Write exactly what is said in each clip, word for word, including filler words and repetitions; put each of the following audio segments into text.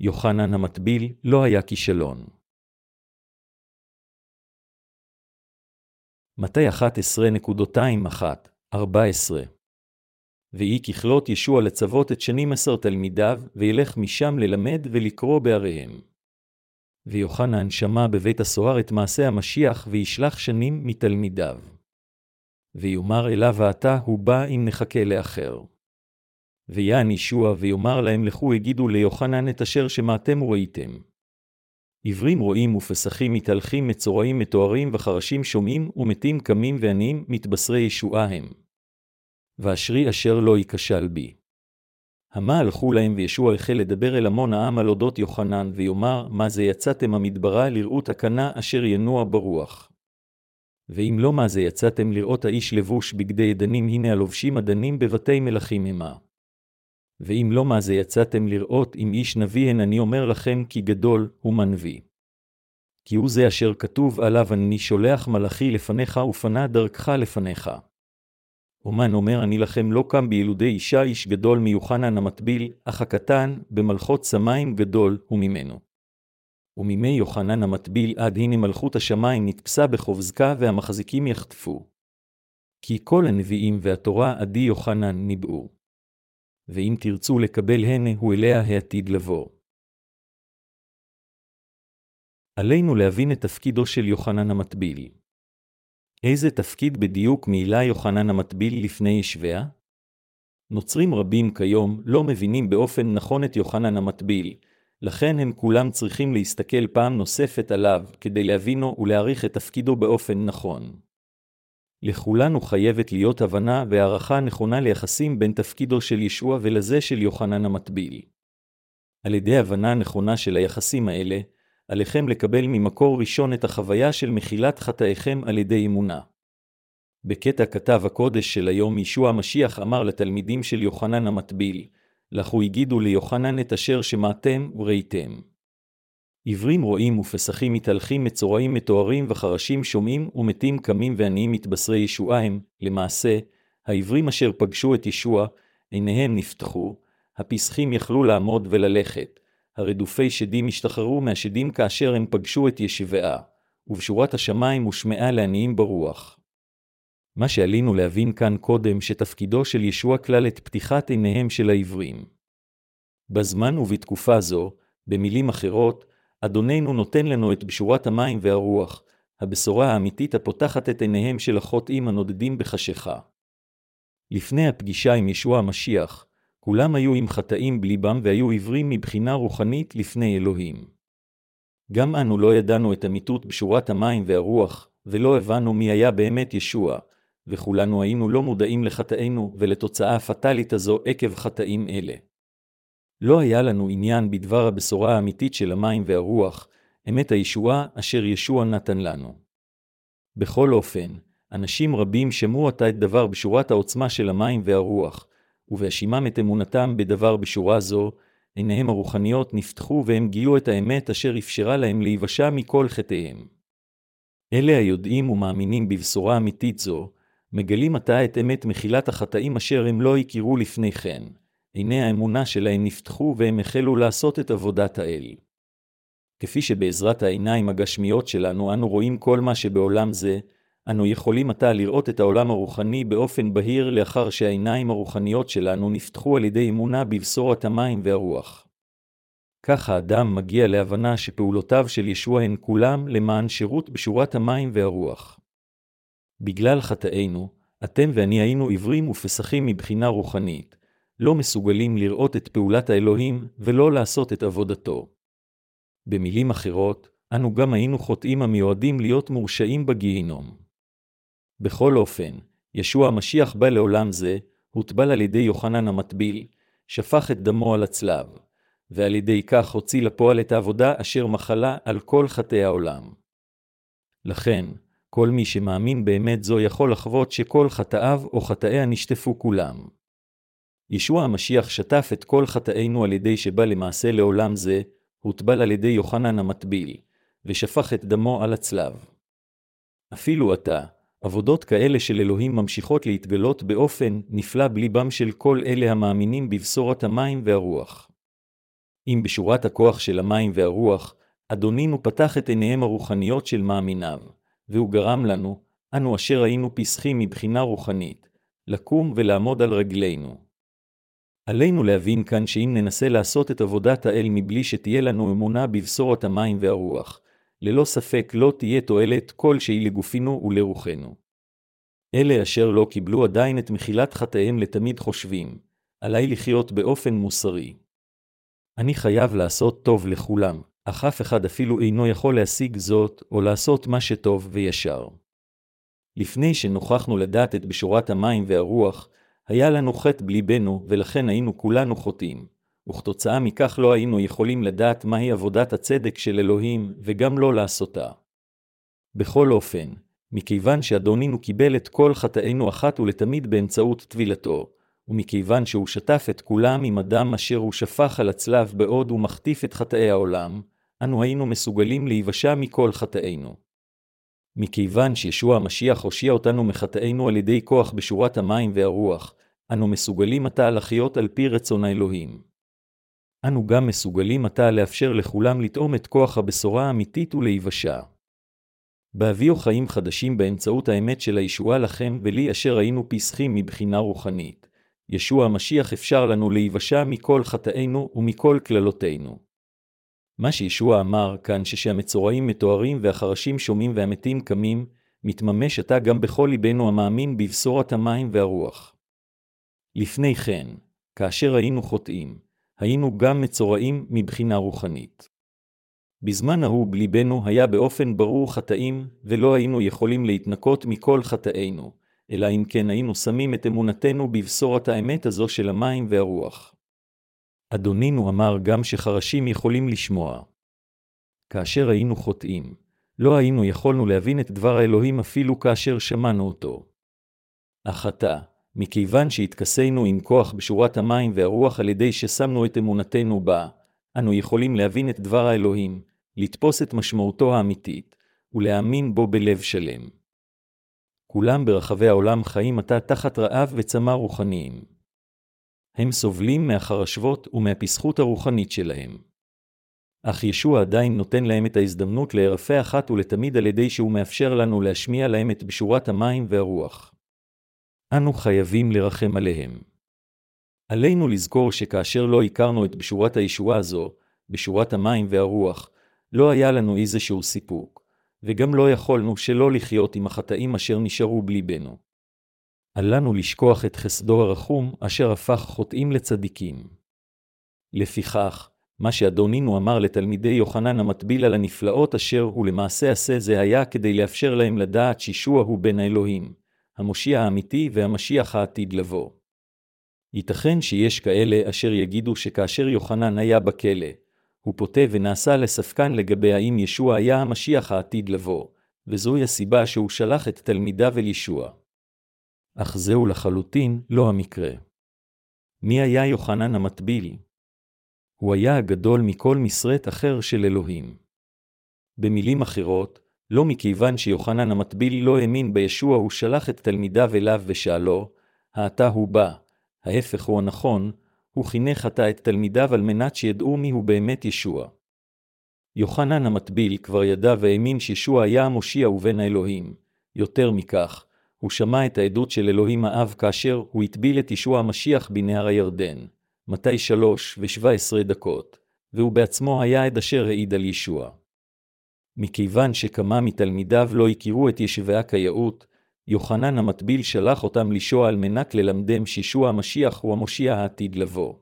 יוחנן המטביל לא היה כישלון. מתי אחת עשרה אחת עד ארבע עשרה ויהי ככלות ישוע לצוות את שנים עשר תלמידיו, וילך משם ללמד ולקרוא בעריהם. ויוחנן שמע בבית הסוהר את מעשה המשיח, וישלח שנים מתלמידיו. ויאמר אליו ועתה, הוא בא אם נחכה לאחר. ויען ישוע ויאמר להם, לכו הגידו ליוחנן את אשר שמעתם וראיתם. עברים רואים ופסחים מתהלכים, מצורעים מתוארים וחרשים שומעים, ומתים קמים ועניים מתבשרי ישועה הם. ואשרי אשר לא ייכשל בי. המה הלכו להם, וישוע החל לדבר אל המון העם על אודות יוחנן, ויאמר, מה זה יצאתם המדברה לראות הקנה אשר ינוע ברוח? ואם לא מה זה יצאתם לראות האיש לבוש בגדי עדנים, הנה הלובשים עדנים בבתי מלכים המה. ואם לא מה זה יצאתם לראות אם איש נביא, הן אני אומר לכם כי גדול הוא מנביא. כי הוא זה אשר כתוב עליו, אני שולח מלאכי לפניך ופנה דרכך לפניך. אומן אומר אני לכם, לא קם בילודי אישה איש גדול מיוחנן המטביל, אך הקטן במלכות שמיים גדול הוא ממנו. ומימי יוחנן המטביל עד הנה מלכות השמיים נתפסה בחובזקה, והמחזיקים יחטפו. כי כל הנביאים והתורה עדי יוחנן ניבאו. ואם תרצו לקבל הנה הוא אליה העתיד לבוא. עלינו להבין את תפקידו של יוחנן המטביל. איזה תפקיד בדיוק מילא יוחנן המטביל לפני ישעיה? נוצרים רבים כיום לא מבינים באופן נכון את יוחנן המטביל, לכן הם כולם צריכים להסתכל פעם נוספת עליו כדי להבינו ולהעריך את תפקידו באופן נכון. לכולנו חייבת להיות הבנה והערכה נכונה ליחסים בין תפקידו של ישוע ולזה של יוחנן המטביל. על ידי הבנה נכונה של היחסים האלה, עליכם לקבל ממקור ראשון את החוויה של מחילת חטאיכם על ידי אמונה. בקטע כתב הקודש של היום, ישוע המשיח אמר לתלמידים של יוחנן המטביל, לכו הגידו ליוחנן את אשר שמעתם וראיתם. עברים רואים ופסחים מתהלכים, מצורעים מתוארים וחרשים שומעים, ומתים קמים ועניים מתבשרי ישועה הם. למעשה, העברים אשר פגשו את ישוע, עיניהם נפתחו, הפסחים יכלו לעמוד וללכת. הרדופי שדים השתחררו מהשדים כאשר הם פגשו את ישעיה, ובשורת השמיים הושמעה לעניים ברוח. מה שעלינו להבין כאן קודם שתפקידו של ישוע כלל את פתיחת עיניהם של העברים. בזמן ובתקופה זו, במילים אחרות, אדוננו נותן לנו את בשורת המים והרוח, הבשורה האמיתית הפותחת את עיניהם של החוטאים הנודדים בחשיכה. לפני הפגישה עם ישוע המשיח, כולם היו עם חטאים בליבם והיו עיוורים מבחינה רוחנית לפני אלוהים. גם אנו לא ידענו את אמיתות בשורת המים והרוח, ולא הבנו מי היה באמת ישוע, וכולנו היינו לא מודעים לחטאינו ולתוצאה הפטלית הזו עקב חטאים אלה. לא היה לנו עניין בדבר הבשורה האמיתית של המים והרוח, אמת הישועה אשר ישוע נתן לנו. בכל אופן, אנשים רבים שמעו עתה את דבר בשורת העוצמה של המים והרוח, ובהשימם את אמונתם בדבר בשורה זו, עיניהם הרוחניות נפתחו והם גילו את האמת אשר אפשרה להם להיוושע מכל חטאיהם. אלה היודעים ומאמינים בבשורה אמיתית זו, מגלים עתה את אמת מחילת החטאים אשר הם לא הכירו לפני כן. עיני האמונה שלהם נפתחו והם החלו לעשות את עבודת האל. כפי שבעזרת העיניים הגשמיות שלנו אנו רואים כל מה שבעולם זה, אנו יכולים עתה לראות את העולם הרוחני באופן בהיר לאחר שהעיניים הרוחניות שלנו נפתחו על ידי אמונה בבשורת המים והרוח. כך האדם מגיע להבנה שפעולותיו של ישוע הן כולם למען שירות בשורת המים והרוח. בגלל חטאינו, אתם ואני היינו עיוורים ופסחים מבחינה רוחנית, לא מסוגלים לראות את פעולת האלוהים ולא לעשות את עבודתו. במילים אחרות, אנו גם היינו חוטאים המיועדים להיות מורשעים בגיהינום. בכל אופן, ישוע המשיח בא לעולם זה, הוטבל על ידי יוחנן המטביל, שפך את דמו על הצלב, ועל ידי כך הוציא לפועל את העבודה אשר מחלה על כל חטאי העולם. לכן, כל מי שמאמין באמת זו יכול לחוות שכל חטאיו או חטאיה נשטפו כולם. ישוע המשיח שטף את כל חטאינו על ידי שבא למעשה לעולם זה, הוטבל על ידי יוחנן המטביל, ושפך את דמו על הצלב. אפילו עתה, עבודות כאלה של אלוהים ממשיכות להתגלות באופן נפלא בליבם של כל אלה המאמינים בבשורת המים והרוח. אם בשורת הכוח של המים והרוח, אדונינו פתח את עיניהם הרוחניות של מאמיניו, והוא גרם לנו, אנו אשר היינו פסחים מבחינה רוחנית, לקום ולעמוד על רגלינו. עלינו להבין כאן שאם ננסה לעשות את עבודת האל מבלי שתהיה לנו אמונה בבשורת המים והרוח, ללא ספק לא תהיה תועלת כלשהי לגופינו ולרוחנו. אלה אשר לא קיבלו עדיין את מחילת חטאיהם לתמיד חושבים, עליי לחיות באופן מוסרי. אני חייב לעשות טוב לכולם, אך אף אחד אפילו אינו יכול להשיג זאת או לעשות מה שטוב וישר. לפני שנוכחנו לדעת את בשורת המים והרוח, היה לנו חטא בליבנו ולכן היינו כולנו חוטאים, וכתוצאה מכך לא היינו יכולים לדעת מהי עבודת הצדק של אלוהים וגם לא לעשותה. בכל אופן, מכיוון שאדונינו קיבל את כל חטאינו אחת ולתמיד באמצעות טבילתו, ומכיוון שהוא שטף את כולם עם הדם אשר הוא שפך על הצלב בעוד הוא מחטיף את חטאי העולם, אנו היינו מסוגלים להיוושע מכל חטאינו. מכיוון שישוע המשיח הושיע אותנו מחטאינו על ידי כוח בשורת המים והרוח, אנו מסוגלים עתה לחיות על פי רצון האלוהים. אנו גם מסוגלים עתה לאפשר לכולם לטעום את כוח הבשורה האמיתית ולהיוושע. בהביאו חיים חדשים באמצעות האמת של הישועה לכם ולי אשר היינו פסחים מבחינה רוחנית. ישוע המשיח אפשר לנו להיוושע מכל חטאינו ומכל כללותינו. מה שישוע אמר כאן ששהמצורעים מתוארים והחרשים שומעים והמתים קמים, מתממש עתה גם בכל ליבנו המאמין בבשורת המים והרוח. לפני כן, כאשר היינו חוטאים, היינו גם מצורעים מבחינה רוחנית. בזמן ההוא בליבנו היה באופן ברור חטאים ולא היינו יכולים להתנקות מכל חטאינו, אלא אם כן היינו שמים את אמונתנו בבשורת האמת הזו של המים והרוח. אדונינו אמר גם שחרשים יכולים לשמוע. כאשר היינו חוטאים, לא היינו יכולנו להבין את דבר האלוהים אפילו כאשר שמענו אותו. אך עתה, מכיוון שהתכסנו עם כוח בשורת המים והרוח על ידי ששמנו את אמונתנו בה, אנו יכולים להבין את דבר האלוהים, לתפוס את משמעותו האמיתית, ולהאמין בו בלב שלם. כולם ברחבי העולם חיים עתה תחת רעב וצמא רוחניים. הם סובלים מהחרשבות ומהפסחות הרוחנית שלהם. אך ישוע עדיין נותן להם את ההזדמנות להירפא אחת ולתמיד על ידי שהוא מאפשר לנו להשמיע להם את בשורת המים והרוח. אנו חייבים לרחם עליהם. עלינו לזכור שכאשר לא הכרנו את בשורת הישועה הזו, בשורת המים והרוח, לא היה לנו איזשהו סיפוק, וגם לא יכולנו שלא לחיות עם החטאים אשר נשארו בליבנו. עלינו לשכוח את חסדו הרחום אשר הפך חוטאים לצדיקים. לפיכך, מה שאדונינו אמר לתלמידי יוחנן המטביל על הנפלאות אשר הוא למעשה עשה זה היה כדי לאפשר להם לדעת שישוע הוא בן האלוהים, המושיע האמיתי והמשיח העתיד לבוא. ייתכן שיש כאלה אשר יגידו שכאשר יוחנן היה בכלא, הוא פוטה ונעשה לספקן לגבי האם ישוע היה המשיח העתיד לבוא, וזוהי הסיבה שהוא שלח את תלמידיו אל ישוע. אך זהו לחלוטין לא המקרה. מי היה יוחנן המטביל? הוא היה הגדול מכל מסרט אחר של אלוהים. במילים אחרות, לא מכיוון שיוחנן המטביל לא האמין בישוע הוא שלח את תלמידיו אליו ושאלו, "האתה הוא בא." ההפך הוא הנכון, הוא חינך עתה את תלמידיו על מנת שידעו מי הוא באמת ישוע. יוחנן המטביל כבר ידע והאמין שישוע היה המושיע ובן האלוהים. יותר מכך, הוא שמע את העדות של אלוהים האב כאשר הוא הטביל את ישוע המשיח בנהר הירדן, מתי שלוש ושבע עשרה דקות, והוא בעצמו היה עד אשר העיד על ישוע. מכיוון שכמה מתלמידיו לא הכירו את ישוע כיאות, יוחנן המטביל שלח אותם לישוע על מנת ללמדם שישוע המשיח הוא המושיע העתיד לבוא.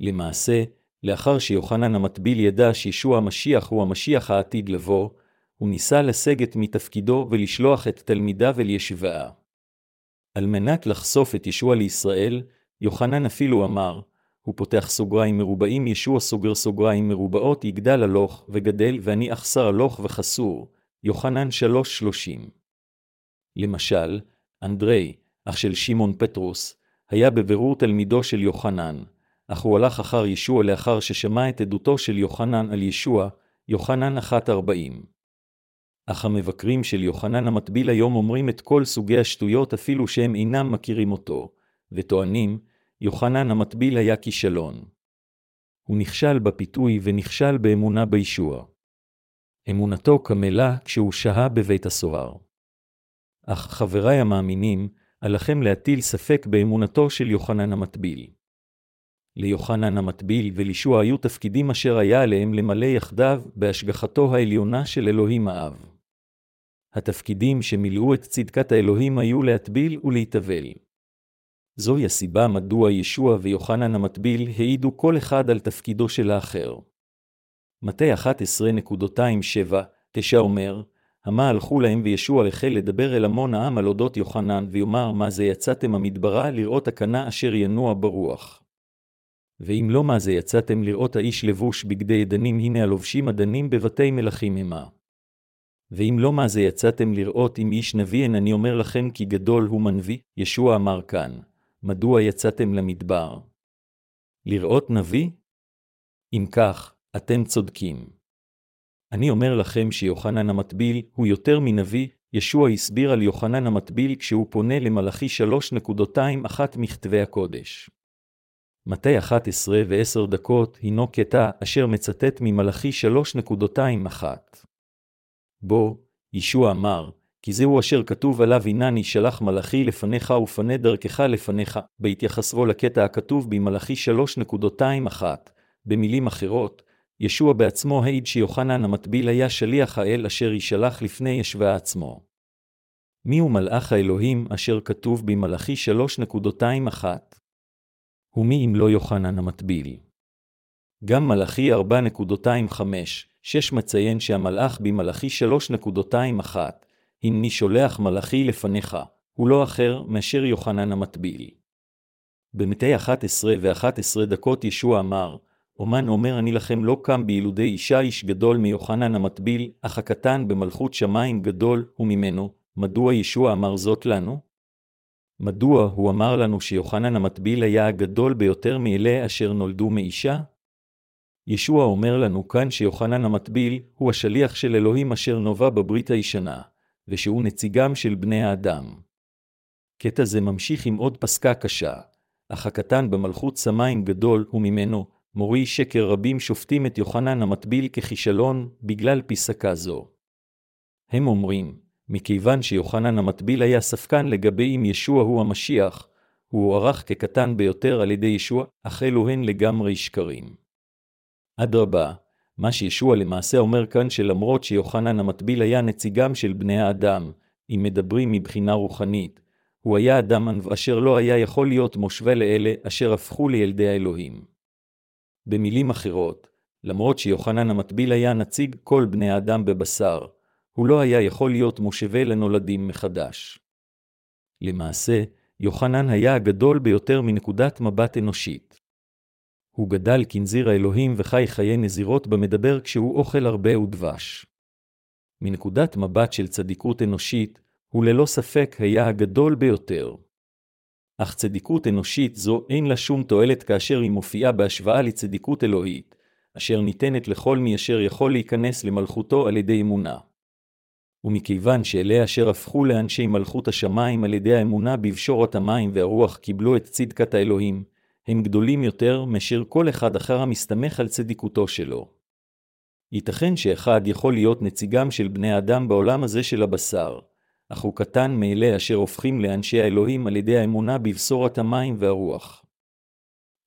למעשה, לאחר שיוחנן המטביל ידע שישוע המשיח הוא המשיח העתיד לבוא, הוא ניסה לסגת מתפקידו ולשלוח את תלמידיו אל ישיבה. על מנת לחשוף את ישוע לישראל, יוחנן אפילו אמר, הוא פותח סוגריים מרובעים ישוע סוגר סוגריים מרובעות יגדל הלוך וגדל ואני אחסר הלוך וחסור, יוחנן שלוש שלושים. למשל, אנדרי, אח של שמעון פטרוס, היה בבירור תלמידו של יוחנן, אך הוא הלך אחר ישוע לאחר ששמע את עדותו של יוחנן על ישוע, יוחנן אחת ארבעים. אך המבקרים של יוחנן המטביל היום אומרים את כל סוגי השטויות אפילו שהם אינם מכירים אותו, וטוענים, יוחנן המטביל היה כישלון. הוא נכשל בפיתוי ונכשל באמונה בישוע. אמונתו קמלה כשהוא שהה בבית הסוהר. אך חבריי המאמינים, עליכם להטיל ספק באמונתו של יוחנן המטביל. ליוחנן המטביל ולישוע היו תפקידים אשר היה עליהם למלא יחדיו בהשגחתו העליונה של אלוהים האב. התפקידים שמילאו את צדקת האלוהים היו להטביל ולהתבל. זוהי הסיבה מדוע ישוע ויוחנן המטביל העידו כל אחד על תפקידו של האחר. מתי אחת עשרה נקודה עשרים ושבע תשע אומר, המה הלכו להם וישוע החל לדבר אל המון העם על אודות יוחנן ויאמר מה זה יצאתם המדברה לראות הקנה אשר ינוע ברוח. ואם לא מה זה יצאתם לראות האיש לבוש בגדי עדנים הנה הלובשים עדנים בבתי מלכים המה. ואם לא מה זה יצאתם לראות אם איש נביא אין אני אומר לכם כי גדול הוא מנביא, ישוע אמר כאן, מדוע יצאתם למדבר? לראות נביא? אם כך, אתם צודקים. אני אומר לכם שיוחנן המטביל הוא יותר מנביא, ישוע הסביר על יוחנן המטביל כשהוא פונה למלאכי שלוש נקודה עשרים ואחת מכתבי הקודש. מתי אחת עשרה ועשר דקות הינו קטע אשר מצטט ממלאכי שלוש נקודה עשרים ואחת. בו, ישוע אמר, כי זהו אשר כתוב עליו הנה נשלח מלאכי לפניך ופנה דרכך לפניך, בהתייחסו לקטע הכתוב במלאכי שלוש נקודה עשרים ואחת. במילים אחרות, ישוע בעצמו העיד שיוחנן המטביל היה שליח האל אשר ישלח לפני ישוע עצמו. מי הוא מלאך האלוהים אשר כתוב במלאכי שלוש נקודה עשרים ואחת? ומי אם לא יוחנן המטביל? גם מלאכי ארבע נקודה עשרים וחמש שש מציין שהמלאך במלאכי שלוש נקודה עשרים ואחת, אם נשולח מלאכי לפניך, הוא לא אחר מאשר יוחנן המטביל. במתי אחת עשרה ואחת עשרה דקות ישוע אמר, אומן אומר אני לכם לא קם בילודי אישה איש גדול מיוחנן המטביל, אך הקטן במלכות שמיים גדול וממנו, מדוע ישוע אמר זאת לנו? מדוע הוא אמר לנו שיוחנן המטביל היה הגדול ביותר מאלה אשר נולדו מאישה? ישוע אומר לנו כאן שיוחנן המטביל הוא השליח של אלוהים אשר נובע בברית הישנה, ושהוא נציגם של בני האדם. קטע זה ממשיך עם עוד פסקה קשה, אך הקטן במלכות שמיים גדול וממנו, מורי שקר רבים שופטים את יוחנן המטביל ככישלון בגלל פסקה זו. הם אומרים, מכיוון שיוחנן המטביל היה ספקן לגבי אם ישוע הוא המשיח, הוא הוערך כקטן ביותר על ידי ישוע, אך אלוהן לגמרי שקרים. אדרבה, מה שישוע למעשה אומר כאן שלמרות שיוחנן המטביל היה נציגם של בני האדם, אם מדברים מבחינה רוחנית, הוא היה אדם אשר לא היה יכול להיות מושווה לאלה אשר הפכו לילדי האלוהים. במילים אחרות, למרות שיוחנן המטביל היה נציג כל בני האדם בבשר, הוא לא היה יכול להיות מושווה לנולדים מחדש. למעשה, יוחנן היה הגדול ביותר מנקודת מבט אנושית. הוא גדל כנזיר האלוהים וחי חיי נזירות במדבר כשהוא אוכל הרבה ודבש. מנקודת מבט של צדיקות אנושית, הוא ללא ספק היה הגדול ביותר. אך צדיקות אנושית זו אין לה שום תועלת כאשר היא מופיעה בהשוואה לצדיקות אלוהית, אשר ניתנת לכל מי אשר יכול להיכנס למלכותו על ידי אמונה. ומכיוון שאלה אשר הפכו לאנשי מלכות השמיים על ידי האמונה בבשורת המים והרוח קיבלו את צדקת האלוהים, הם גדולים יותר מאשר כל אחד אחר המסתמך על צדיקותו שלו. ייתכן שאחד יכול להיות נציגם של בני אדם בעולם הזה של הבשר, אך הוא קטן מאלה אשר הופכים לאנשי האלוהים על ידי האמונה בבשורת המים והרוח.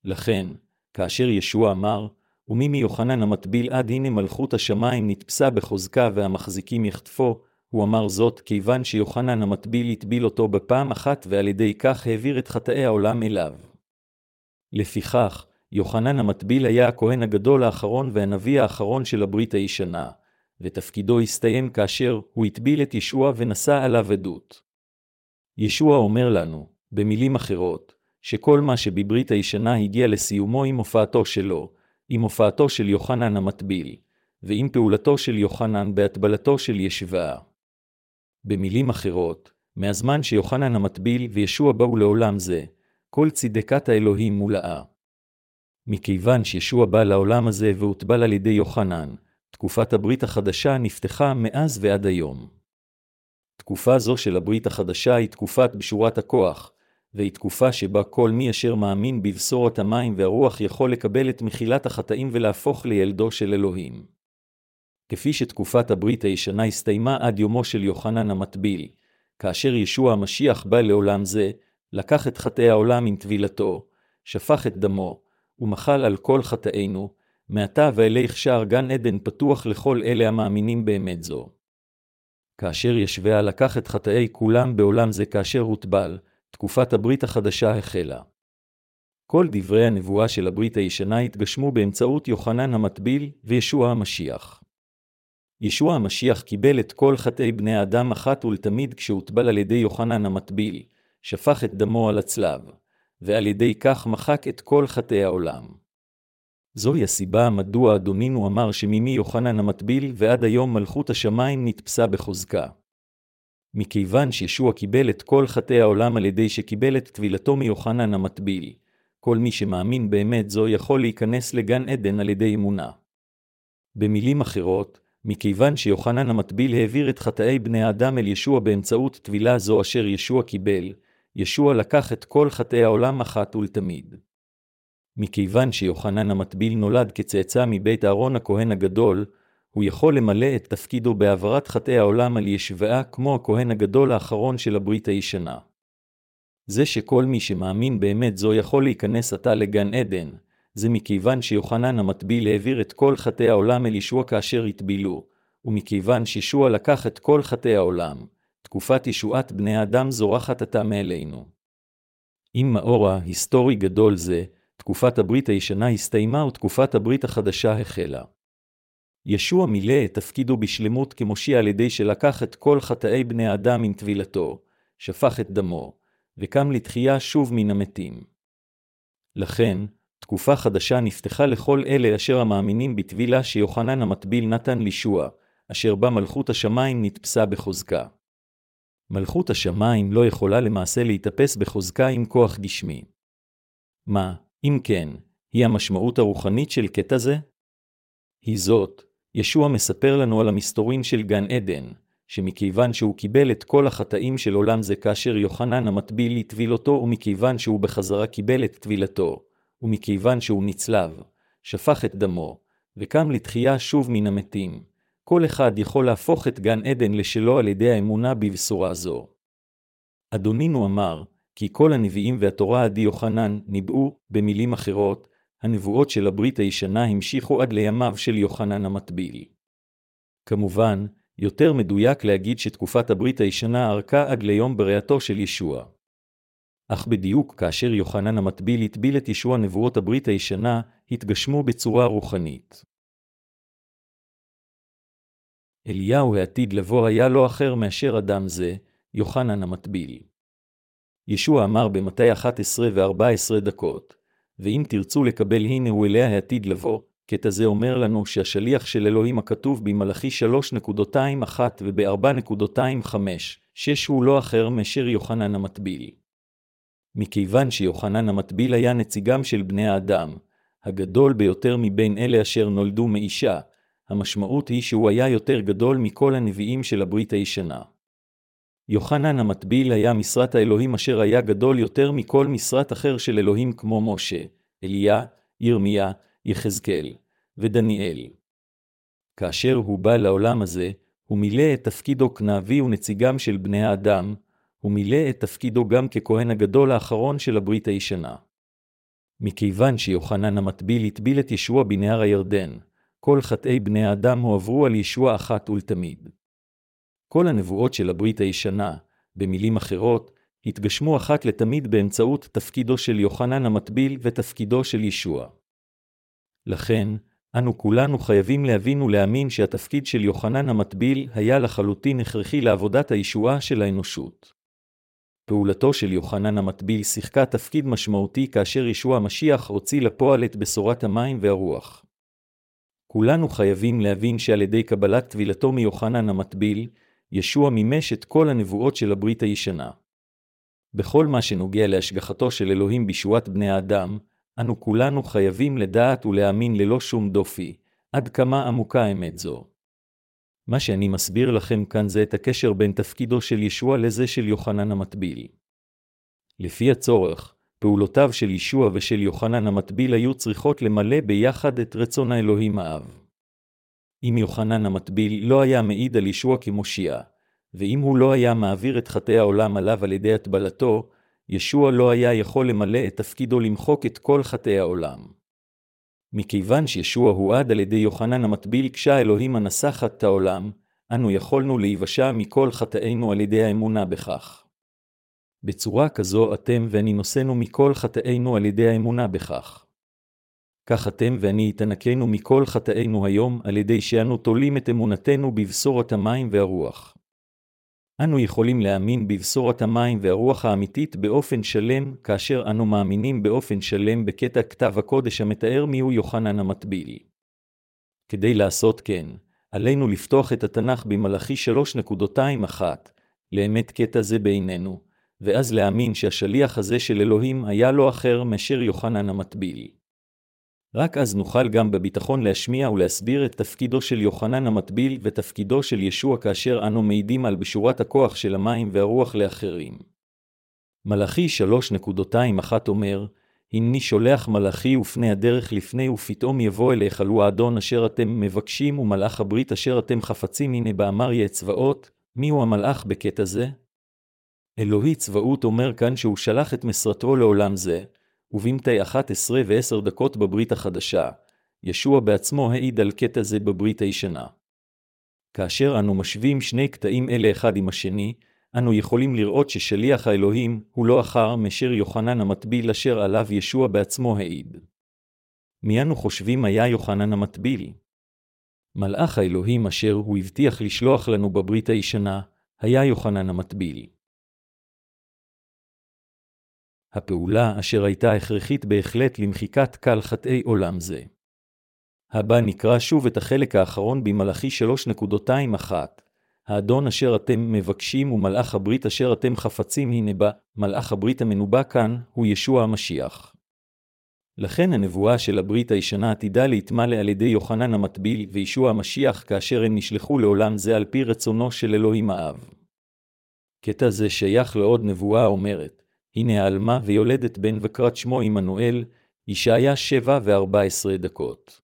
לכן, כאשר ישוע אמר, ומי מיוחנן המטביל עד הנה מלכות השמיים נתפסה בחוזקה והמחזיקים יחטפו, הוא אמר זאת כיוון שיוחנן המטביל יטביל אותו בפעם אחת ועל ידי כך העביר את חטאי העולם אליו. לפיכך, יוחנן המטביל היה הכהן הגדול האחרון והנביא האחרון של הברית הישנה, ותפקידו הסתיים כאשר הוא הטביל את ישוע ונשא עליו עדות. ישוע אומר לנו, במילים אחרות, שכל מה שבברית הישנה הגיע לסיומו עם הופעתו שלו, עם הופעתו של יוחנן המטביל, ועם פעולתו של יוחנן בהטבלתו של ישוע. במילים אחרות, מהזמן שיוחנן המטביל וישוע באו לעולם זה, כל צדקת האלוהים מולאה. מכיוון שישוע בא לעולם הזה והוטבל על ידי יוחנן, תקופת הברית החדשה נפתחה מאז ועד היום. תקופה זו של הברית החדשה היא תקופת בשורת הכוח, והיא תקופה שבה כל מי אשר מאמין בבשורת המים והרוח יכול לקבל את מחילת החטאים ולהפוך לילדו של אלוהים. כפי שתקופת הברית הישנה הסתיימה עד יומו של יוחנן המטביל, כאשר ישוע המשיח בא לעולם זה, לקח את חטאי העולם עם טבילתו, שפך את דמו, ומחל על כל חטאינו, מעתה ואילך שער גן עדן פתוח לכל אלה המאמינים באמת זו. כאשר ישוע לקח את חטאי כולם בעולם זה כאשר הוטבל, תקופת הברית החדשה החלה. כל דברי הנבואה של הברית הישנה התגשמו באמצעות יוחנן המטביל וישוע המשיח. ישוע המשיח קיבל את כל חטאי בני האדם אחת ולתמיד כשהוטבל על ידי יוחנן המטביל, שפך את דמו על הצלב, ועל ידי כך מחק את כל חטאי העולם. זוהי הסיבה מדוע אדונינו אמר שממי יוחנן המטביל ועד היום מלכות השמיים נתפסה בחוזקה. מכיוון שישוע קיבל את כל חטאי העולם על ידי שקיבל את טבילתו מיוחנן המטביל, כל מי שמאמין באמת זו יכול להיכנס לגן עדן על ידי אמונה. במילים אחרות, מכיוון שיוחנן המטביל העביר את חטאי בני האדם אל ישוע באמצעות טבילה זו אשר ישוע קיבל, ישוע לקח את כל חטאי העולם אחת ולתמיד. מכיוון שיוחנן המטביל נולד כצאצא מבית אהרון הכהן הגדול, הוא יכול למלא את תפקידו בעברת חטאי העולם על ישוע כמו הכהן הגדול האחרון של הברית הישנה. זה שכל מי שמאמין באמת זו יכול להיכנס עתה לגן עדן, זה מכיוון שיוחנן המטביל העביר את כל חטאי העולם אל ישוע כאשר התבילו, ומכיוון שישוע לקח את כל חטאי העולם, תקופת ישועת בני האדם זורחת עתה מאלינו. עם מאור היסטורי גדול זה, תקופת הברית הישנה הסתיימה ותקופת הברית החדשה החלה. ישוע מילא את תפקידו בשלמות כמושיע על ידי שלקח את כל חטאי בני האדם עם טבילתו, שפך את דמו, וקם לתחייה שוב מן המתים. לכן, תקופה חדשה נפתחה לכל אלה אשר המאמינים בטבילה שיוחנן המטביל נתן לישוע, אשר בה מלכות השמיים נתפסה בחוזקה. מלכות השמיים לא יכולה למעשה להתאפס בחוזקה עם כוח גשמי. מה, אם כן, היא המשמעות הרוחנית של קטע זה? היא זאת, ישוע מספר לנו על המסתורים של גן עדן, שמכיוון שהוא קיבל את כל החטאים של עולם זה כאשר יוחנן המטביל לטביל אותו ומכיוון שהוא בחזרה קיבל את טבילתו, ומכיוון שהוא נצלב, שפך את דמו, וקם לתחייה שוב מן המתים. כל אחד יכול להפוך את גן עדן לשלו על ידי האמונה בבשורה זו. אדונינו אמר, כי כל הנביאים והתורה עד יוחנן ניבאו, במילים אחרות, הנבואות של הברית הישנה המשיכו עד לימיו של יוחנן המטביל. כמובן, יותר מדויק להגיד שתקופת הברית הישנה ארכה עד ליום בריאתו של ישוע. אך בדיוק כאשר יוחנן המטביל הטביל את ישוע נבואות הברית הישנה, התגשמו בצורה רוחנית. אליהו העתיד לבוא היה לא אחר מאשר אדם זה, יוחנן המטביל. ישוע אמר במתי אחת עשרה וארבע עשרה דקות, ואם תרצו לקבל הנה הוא אליה העתיד לבוא, קטע זה אומר לנו שהשליח של אלוהים הכתוב במלאכי שלוש נקודה עשרים ואחת וב-ארבע נקודה עשרים וחמש שש הוא לא אחר מאשר יוחנן המטביל. מכיוון שיוחנן המטביל היה נציגם של בני האדם, הגדול ביותר מבין אלה אשר נולדו מאישה, המשמעות היא שהוא היה יותר גדול מכל הנביאים של הברית הישנה. יוחנן המטביל היה משרת האלוהים אשר היה גדול יותר מכל משרת אחר של אלוהים כמו משה, אליה, ירמיה, יחזקאל ודניאל. כאשר הוא בא לעולם הזה, הוא מילא את תפקידו כנביא ונציגם של בני האדם, הוא מילא את תפקידו גם ככהן הגדול האחרון של הברית הישנה. מכיוון שיוחנן המטביל הטביל את ישוע בנהר הירדן, כל חטאי בני האדם הועברו על ישוע אחת ולתמיד. כל הנבואות של הברית הישנה, במילים אחרות, התגשמו אחת לתמיד באמצעות תפקידו של יוחנן המטביל ותפקידו של ישוע. לכן, אנו כולנו חייבים להבין ולהאמין שהתפקיד של יוחנן המטביל היה לחלוטין הכרחי לעבודת הישועה של האנושות. פעולתו של יוחנן המטביל שיחקה תפקיד משמעותי כאשר ישוע המשיח הוציא לפועל את בשורת המים והרוח. כולנו חייבים להבין שעל ידי קבלת טבילתו מיוחנן המטביל, ישוע מימש את כל הנבואות של הברית הישנה. בכל מה שנוגע להשגחתו של אלוהים בישועת בני האדם, אנו כולנו חייבים לדעת ולהאמין ללא שום דופי, עד כמה עמוקה האמת זו. מה שאני מסביר לכם כאן זה את הקשר בין תפקידו של ישוע לזה של יוחנן המטביל. לפי הצורך, פעולותיו של ישוע ושל יוחנן המטביל היו צריכות למלא ביחד את רצון האלוהים האב. אם יוחנן המטביל לא היה מעיד על ישוע כמושיע, ואם הוא לא היה מעביר את חטאי העולם עליו על ידי הטבלתו, ישוע לא היה יכול למלא את תפקידו למחוק את כל חטאי העולם. מכיוון שישוע הועד על ידי יוחנן המטביל כשהאלוהים הנסח את העולם, אנו יכולנו להיוושע מכל חטאינו על ידי האמונה בכך. בצורה כזו אתם ואני נוסנו מכל חטאינו על ידי האמונה בכך. כך אתם ואני התנקנו מכל חטאינו היום על ידי שאנו תולים את אמונתנו בבשורת המים והרוח. אנו יכולים להאמין בבשורת המים והרוח האמיתית באופן שלם, כאשר אנו מאמינים באופן שלם בקטע כתב הקודש המתאר מיהו יוחנן המטביל. כדי לעשות כן, עלינו לפתוח את התנ"ך במלאכי שלוש נקודה אחת, לאמת קטע זה בעינינו, ואז להאמין שהשליח הזה של אלוהים היה לא אחר מאשר יוחנן המטביל. רק אז נוכל גם בביטחון להשמיע ולהסביר את תפקידו של יוחנן המטביל ותפקידו של ישוע כאשר אנו מעידים על בשורת הכוח של המים והרוח לאחרים. מלאכי שלוש נקודה אחת אומר, הנני שולח מלאכי ופני הדרך לפני ופתאום יבוא אליך לו האדון אשר אתם מבקשים ומלאך הברית אשר אתם חפצים הנה באמר יהיה צבאות, מי הוא המלאך בקטע זה? אלוהי צבאות אומר כאן שהוא שלח את מסרתו לעולם זה, ובמתי אחת עשרה ועשר דקות בברית החדשה, ישוע בעצמו העיד על קטע זה בברית הישנה. כאשר אנו משווים שני קטעים אלה אחד עם השני, אנו יכולים לראות ששליח האלוהים הוא לא אחר מאשר יוחנן המטביל אשר עליו ישוע בעצמו העיד. מי אנו חושבים היה יוחנן המטביל? מלאך האלוהים אשר הוא הבטיח לשלוח לנו בברית הישנה, היה יוחנן המטביל. הפעולה אשר הייתה הכרחית בהחלט למחיקת כל חטאי עולם זה. הבא נקרא שוב את החלק האחרון במלאכי שלוש נקודה אחת. האדון אשר אתם מבקשים ומלאך הברית אשר אתם חפצים הנה בא, מלאך הברית המנובא כאן הוא ישוע המשיח. לכן הנבואה של הברית הישנה עתידה להתמלא על ידי יוחנן המטביל וישוע המשיח כאשר הם נשלחו לעולם זה על פי רצונו של אלוהים האב. קטע זה שייך לעוד נבואה אומרת, הנה העלמה ויולדת בן וקראת שמו עמנואל, ישעיה שבע וארבע עשרה דקות.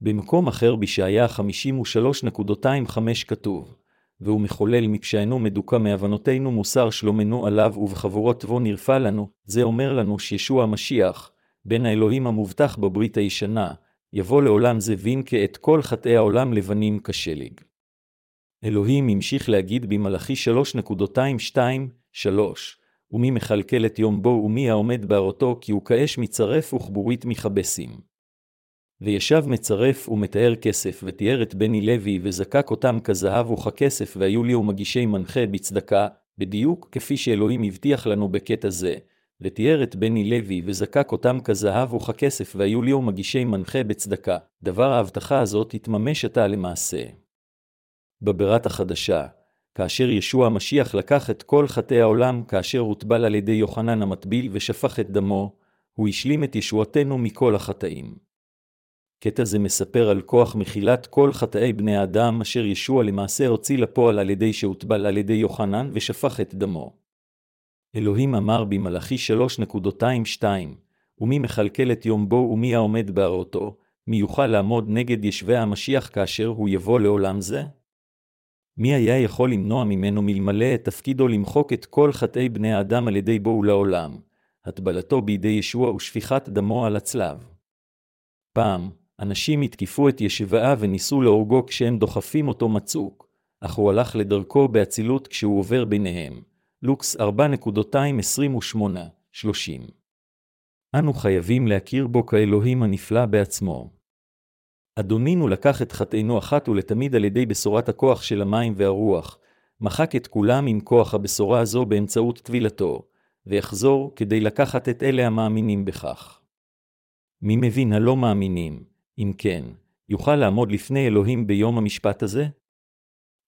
במקום אחר בישעיה חמישים ושלוש נקודה חמש כתוב, והוא מחולל מפשענו מדוקה מהבנותינו מוסר שלומנו עליו ובחבורות בו נרפא לנו, זה אומר לנו שישוע המשיח, בן האלוהים המובטח בברית הישנה, יבוא לעולם זה וינקה את כל חטאי העולם לבנים כשלג. אלוהים המשיך להגיד במלאכי שלוש נקודה שתיים שלוש, ומי מחלקל את יום בו ומי העומד בארותו כי הוא כאש מצרף וכבורית מחבשים. וישב מצרף ומתאר כסף ותיאר את בני לוי וזקק אותם כזהב וככסף והיו לי ומגישי מנחה בצדקה, בדיוק כפי שאלוהים הבטיח לנו בקטע זה, ותיאר את בני לוי וזקק אותם כזהב וככסף והיו לי ומגישי מנחה בצדקה, דבר ההבטחה הזאת התממש עתה למעשה. בברית החדשה, כאשר ישוע המשיח לקח את כל חטאי העולם כאשר הוטבל על ידי יוחנן המטביל ושפך את דמו, הוא השלים את ישועתנו מכל החטאים. קטע זה מספר על כוח מחילת כל חטאי בני האדם אשר ישוע למעשה הוציא לפועל על ידי שהוטבל על ידי יוחנן ושפך את דמו. אלוהים אמר במלאכי שלוש נקודה שתיים, ומי מחלקל את יום בו ומי העומד בארותו, מי יוכל לעמוד נגד ישוע המשיח כאשר הוא יבוא לעולם זה? מי היה יכול למנוע ממנו מלמלא את תפקידו למחוק את כל חטאי בני האדם על ידי בואו לעולם, הטבלתו בידי ישוע ושפיכת דמו על הצלב? פעם, אנשים התקיפו את ישוע וניסו להורגו כשהם דוחפים אותו מצוק, אך הוא הלך לדרכו באצילות כשהוא עובר ביניהם. לוקס ארבע עשרים ושמונה שלושים. אנו חייבים להכיר בו כאלוהים הנפלא בעצמו. אדונינו לקח את חטאינו אחת ולתמיד על ידי בשורת הכוח של המים והרוח, מחק את כולם עם כוח הבשורה הזו באמצעות טבילתו, ויחזור כדי לקחת את אלה המאמינים בכך. מי מבין הלא מאמינים, אם כן, יוכל לעמוד לפני אלוהים ביום המשפט הזה?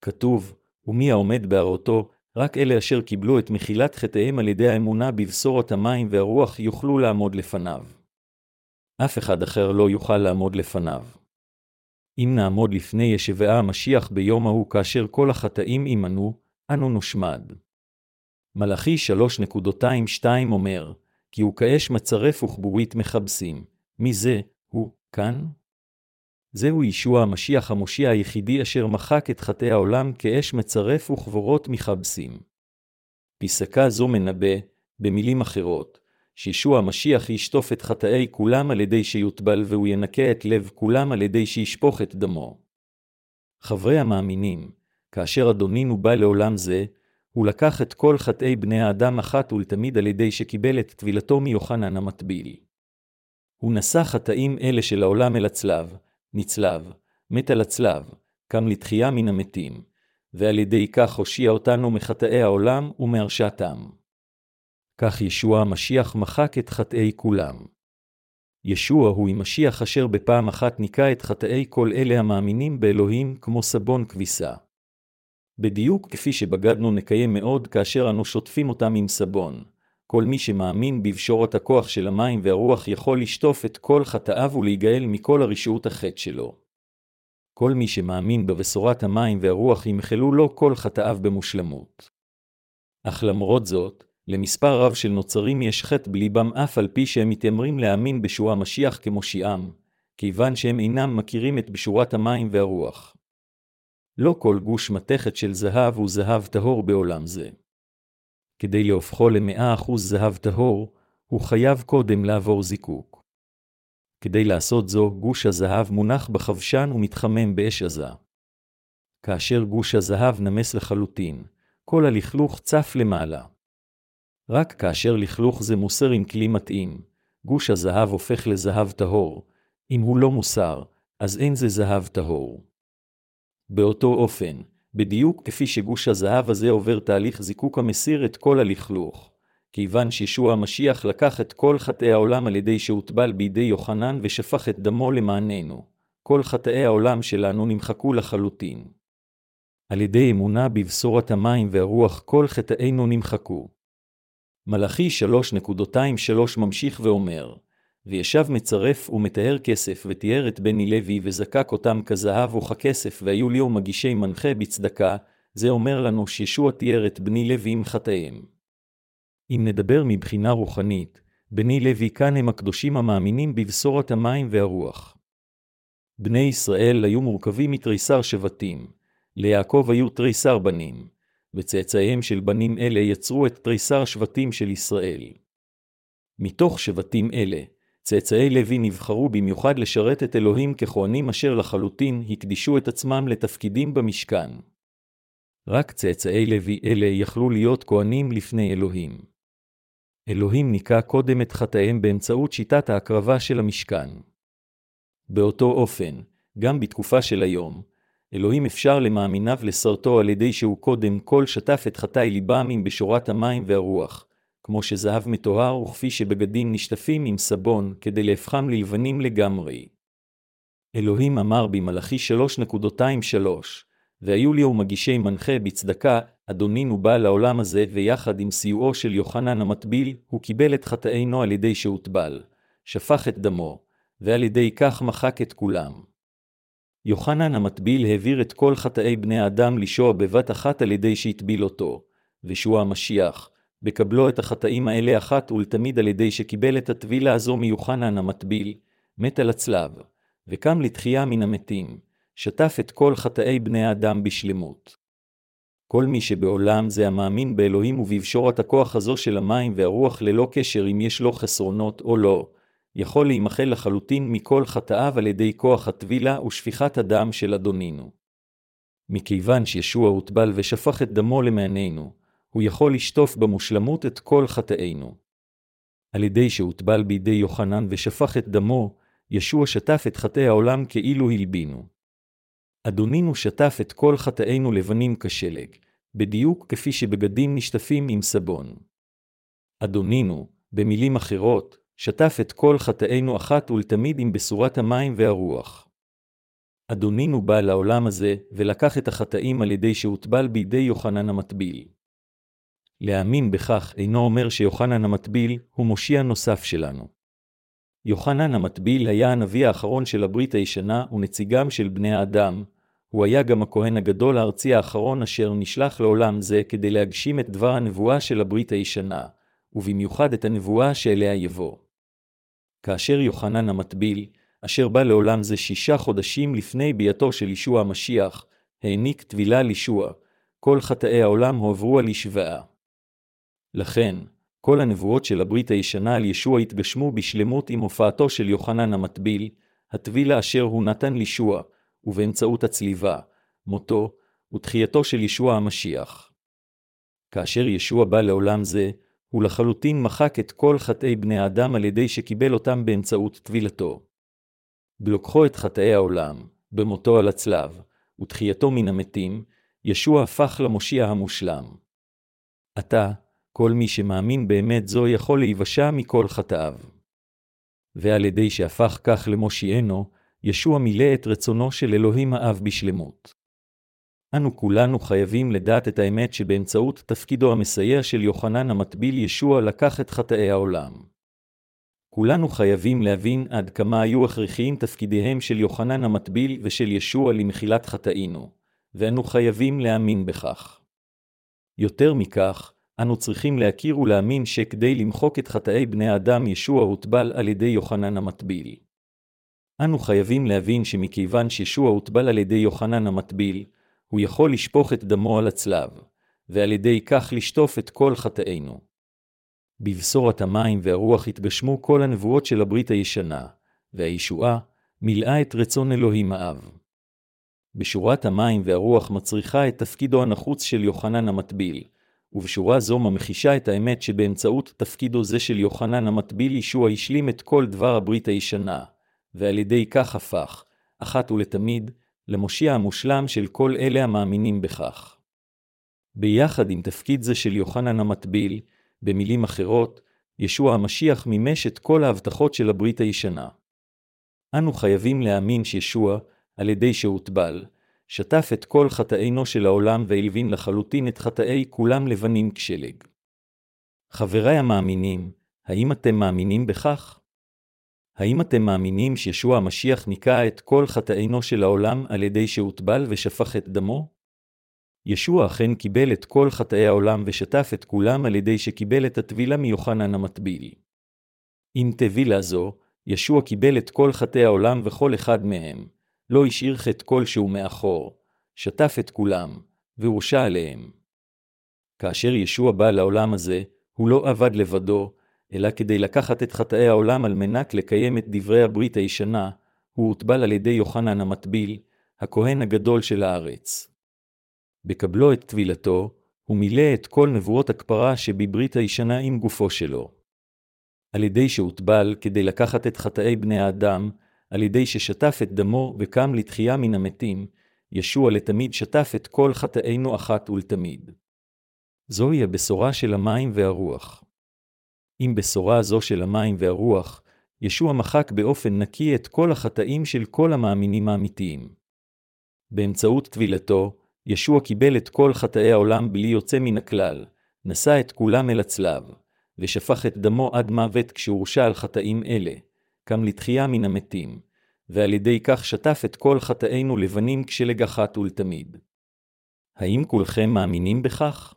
כתוב, ומי העומד בארותו, רק אלה אשר קיבלו את מחילת חטאיהם על ידי האמונה בבשורת המים והרוח יוכלו לעמוד לפניו. אף אחד אחר לא יוכל לעמוד לפניו. אם נעמוד לפני ישוע המשיח ביום ההוא כאשר כל החטאים עמנו, אנו נושמד. מלאכי שלוש שתיים אומר, כי הוא כאש מצרף וחבורית מחבסים. מי זה? הוא כאן? זהו ישוע המשיח המושיע היחידי אשר מחק את חטאי העולם כאש מצרף וחבורות מחבסים. פסקה זו מנבא, במילים אחרות, שישוע המשיח ישטוף את חטאי כולם על ידי שיוטבל והוא ינקה את לב כולם על ידי שישפוך את דמו. חברי המאמינים, כאשר אדונינו בא לעולם זה, הוא לקח את כל חטאי בני האדם אחת ולתמיד על ידי שקיבל את טבילתו מיוחנן המטביל. הוא נשא חטאים אלה של העולם אל הצלב, נצלב, מת על הצלב, קם לתחייה מן המתים, ועל ידי כך הושיע אותנו מחטאי העולם ומהרשעתם. כך ישוע המשיח מחק את חטאי כולם. ישוע הוא המשיח אשר בפעם אחת ניקה את חטאי כל אלה המאמינים באלוהים כמו סבון כביסה. בדיוק כפי שבגדנו נקיים מאוד כאשר אנו שוטפים אותם עם סבון. כל מי שמאמין בבשורת הכוח של המים והרוח יכול לשטוף את כל חטאיו ולהיגאל מכל הרשעות החטא שלו. כל מי שמאמין בבשורת המים והרוח ימחלו לו כל חטאיו במושלמות. אך למרות זאת, למספר רב של נוצרים יש חטא בליבם אף על פי שהם מתיימרים להאמין בישוע המשיח כמושיעם, כיוון שהם אינם מכירים את בשורת המים והרוח. לא כל גוש מתכת של זהב הוא זהב טהור בעולם זה. כדי להופכו ל-מאה אחוז זהב טהור, הוא חייב קודם לעבור זיקוק. כדי לעשות זו, גוש הזהב מונח בחבשן ומתחמם באש עזה. כאשר גוש הזהב נמס לחלוטין, כל הלכלוך צף למעלה. רק כאשר לכלוך זה מוסר עם כלי מתאים, גוש הזהב הופך לזהב טהור. אם הוא לא מוסר, אז אין זה זהב טהור. באותו אופן, בדיוק כפי שגוש הזהב הזה עובר תהליך זיקוק המסיר את כל הלכלוך, כיוון שישוע המשיח לקח את כל חטאי העולם על ידי שהוטבל בידי יוחנן ושפך את דמו למעננו, כל חטאי העולם שלנו נמחקו לחלוטין. על ידי אמונה בבשורת המים והרוח כל חטאינו נמחקו. מלאכי שלוש שתיים ממשיך ואומר, וישב מצרף ומתאר כסף ותיאר את בני לוי וזקק אותם כזהב וככסף והיו ליהו מגישי מנחה בצדקה, זה אומר לנו שישוע תיאר את בני לוי עם חטאיהם. אם נדבר מבחינה רוחנית, בני לוי כאן הם הקדושים המאמינים בבשורת המים והרוח. בני ישראל היו מורכבים מתריסר שבטים, ליעקב היו תריסר בנים, וצאצאיהם של בנים אלה יצרו את תריסר שבטים של ישראל. מתוך שבטים אלה, צאצאי לוי נבחרו במיוחד לשרת את אלוהים ככהנים אשר לחלוטין הקדישו את עצמם לתפקידים במשכן. רק צאצאי לוי אלה יכלו להיות כהנים לפני אלוהים. אלוהים ניקה קודם את חטאיהם באמצעות שיטת ההקרבה של המשכן. באותו אופן, גם בתקופה של היום, אלוהים אפשר למאמיניו לסרטו על ידי שהוא קודם כל שטף את חטאי ליבם עם בשורת המים והרוח. כמו שזהב מטוהר וכפי שבגדים נשטפים עם סבון כדי להפכם ללבנים לגמרי. אלוהים אמר במלאכי שלוש שתיים והיו ליהו מגישי מנחה בצדקה, אדונינו בא לעולם הזה ויחד עם סיועו של יוחנן המטביל, הוא קיבל את חטאינו על ידי שהוטבל, שפך את דמו, ועל ידי כך מחק את כולם. יוחנן המטביל העביר את כל חטאי בני האדם לישוע בבת אחת על ידי שהטביל אותו, וישוע המשיח, בקבלו את החטאים האלה אחת ולתמיד על ידי שקיבל את הטבילה הזו מיוחנן המטביל, מת על הצלב, וקם לתחייה מן המתים, שטף את כל חטאי בני האדם בשלמות. כל מי שבעולם זה המאמין באלוהים ובבשורת הכוח הזו של המים והרוח ללא קשר אם יש לו חסרונות או לא, יכול להימחל לחלוטין מכל חטאיו על ידי כוח הטבילה ושפיכת הדם של אדונינו. מכיוון שישוע הוטבל ושפך את דמו למעננו, הוא יכול לשטוף במושלמות את כל חטאינו. על ידי שהוטבל בידי יוחנן ושפך את דמו, ישוע שטף את חטאי העולם כאילו הלבינו. אדונינו שטף את כל חטאינו לבנים כשלג, בדיוק כפי שבגדים נשטפים עם סבון. אדונינו, במילים אחרות, שטף את כל חטאינו אחת ולתמיד עם בשורת המים והרוח. אדונינו בא לעולם הזה ולקח את החטאים על ידי שהוטבל בידי יוחנן המטביל. להאמין בכך אינו אומר שיוחנן המטביל הוא מושיע נוסף שלנו. יוחנן המטביל היה הנביא האחרון של הברית הישנה ונציגם של בני האדם, הוא היה גם הכהן הגדול הארצי האחרון אשר נשלח לעולם זה כדי להגשים את דבר הנבואה של הברית הישנה, ובמיוחד את הנבואה שאליה יבוא. כאשר יוחנן המטביל, אשר בא לעולם זה שישה חודשים לפני ביאתו של ישוע המשיח, העניק טבילה לישוע, כל חטאי העולם הועברו על ישוע. לכן, כל הנבואות של הברית הישנה על ישוע התגשמו בשלמות עם הופעתו של יוחנן המטביל, הטבילה אשר הוא נתן לישוע, ובאמצעות הצליבה, מותו ותחייתו של ישוע המשיח. כאשר ישוע בא לעולם זה, הוא לחלוטין מחק את כל חטאי בני האדם על ידי שקיבל אותם באמצעות טבילתו. בלוקחו את חטאי העולם, במותו על הצלב, ותחייתו מן המתים, ישוע הפך למושיע המושלם. עתה, כל מי שמאמין באמת זו יכול להיוושע מכל חטאיו. ועל ידי שהפך כך למושיענו, ישוע מילא את רצונו של אלוהים האב בשלמות. אנו כולנו חייבים לדעת את האמת שבאמצעות תפקידו המסייע של יוחנן המטביל ישוע לקח את חטאי העולם. כולנו חייבים להבין עד כמה היו הכרחיים תפקידיהם של יוחנן המטביל ושל ישוע למחילת חטאינו, ואנו חייבים להאמין בכך. יותר מכך, אנו צריכים להכיר ולהאמין שכדי למחוק את חטאי בני האדם ישוע הוטבל על ידי יוחנן המטביל. אנו חייבים להבין שמכיוון שישוע הוטבל על ידי יוחנן המטביל, הוא יכול לשפוך את דמו על הצלב, ועל ידי כך לשטוף את כל חטאינו. בבשורת המים והרוח התגשמו כל הנבואות של הברית הישנה, והישועה מילאה את רצון אלוהים האב. בשורת המים והרוח מצריכה את תפקידו הנחוץ של יוחנן המטביל, ובשורה זו ממחישה את האמת שבאמצעות תפקידו זה של יוחנן המטביל ישוע השלים את כל דבר הברית הישנה, ועל ידי כך הפך, אחת ולתמיד, למושיע המושלם של כל אלה המאמינים בכך. ביחד עם תפקיד זה של יוחנן המטביל, במילים אחרות, ישוע המשיח מימש את כל ההבטחות של הברית הישנה. אנו חייבים להאמין שישוע, על ידי שהוטבל, שטף את כל חטאינו של העולם והלבין לחלוטין את חטאי כולם לבנים כשלג. חבריי המאמינים, האם אתם מאמינים בכך? האם אתם מאמינים שישוע המשיח ניקה את כל חטאינו של העולם על ידי שהוטבל ושפך את דמו? ישוע אכן קיבל את כל חטאי העולם ושטף את כולם על ידי שקיבל את הטבילה מיוחנן המטביל. עם טבילה זו, ישוע קיבל את כל חטאי העולם וכל אחד מהם, לא השאיר חטא כלשהו מאחור, שטף את כולם, והורשע עליהם. כאשר ישוע בא לעולם הזה, הוא לא עבד לבדו, אלא כדי לקחת את חטאי העולם על מנת לקיים את דברי הברית הישנה, הוא הוטבל על ידי יוחנן המטביל, הכהן הגדול של הארץ. בקבלו את טבילתו, הוא מילא את כל נבואות הכפרה שבברית הישנה עם גופו שלו. על ידי שהוטבל כדי לקחת את חטאי בני האדם, על ידי ששטף את דמו וקם לתחייה מן המתים, ישוע לתמיד שטף את כל חטאינו אחת ולתמיד. זוהי הבשורה של המים והרוח. עם בשורה זו של המים והרוח, ישוע מחק באופן נקי את כל החטאים של כל המאמינים האמיתיים. באמצעות טבילתו, ישוע קיבל את כל חטאי העולם בלי יוצא מן הכלל, נשא את כולם אל הצלב, ושפך את דמו עד מוות כשהורשע על חטאים אלה, קם לתחייה מן המתים, ועל ידי כך שטף את כל חטאינו לבנים כשלג אחת ולתמיד. האם כולכם מאמינים בכך?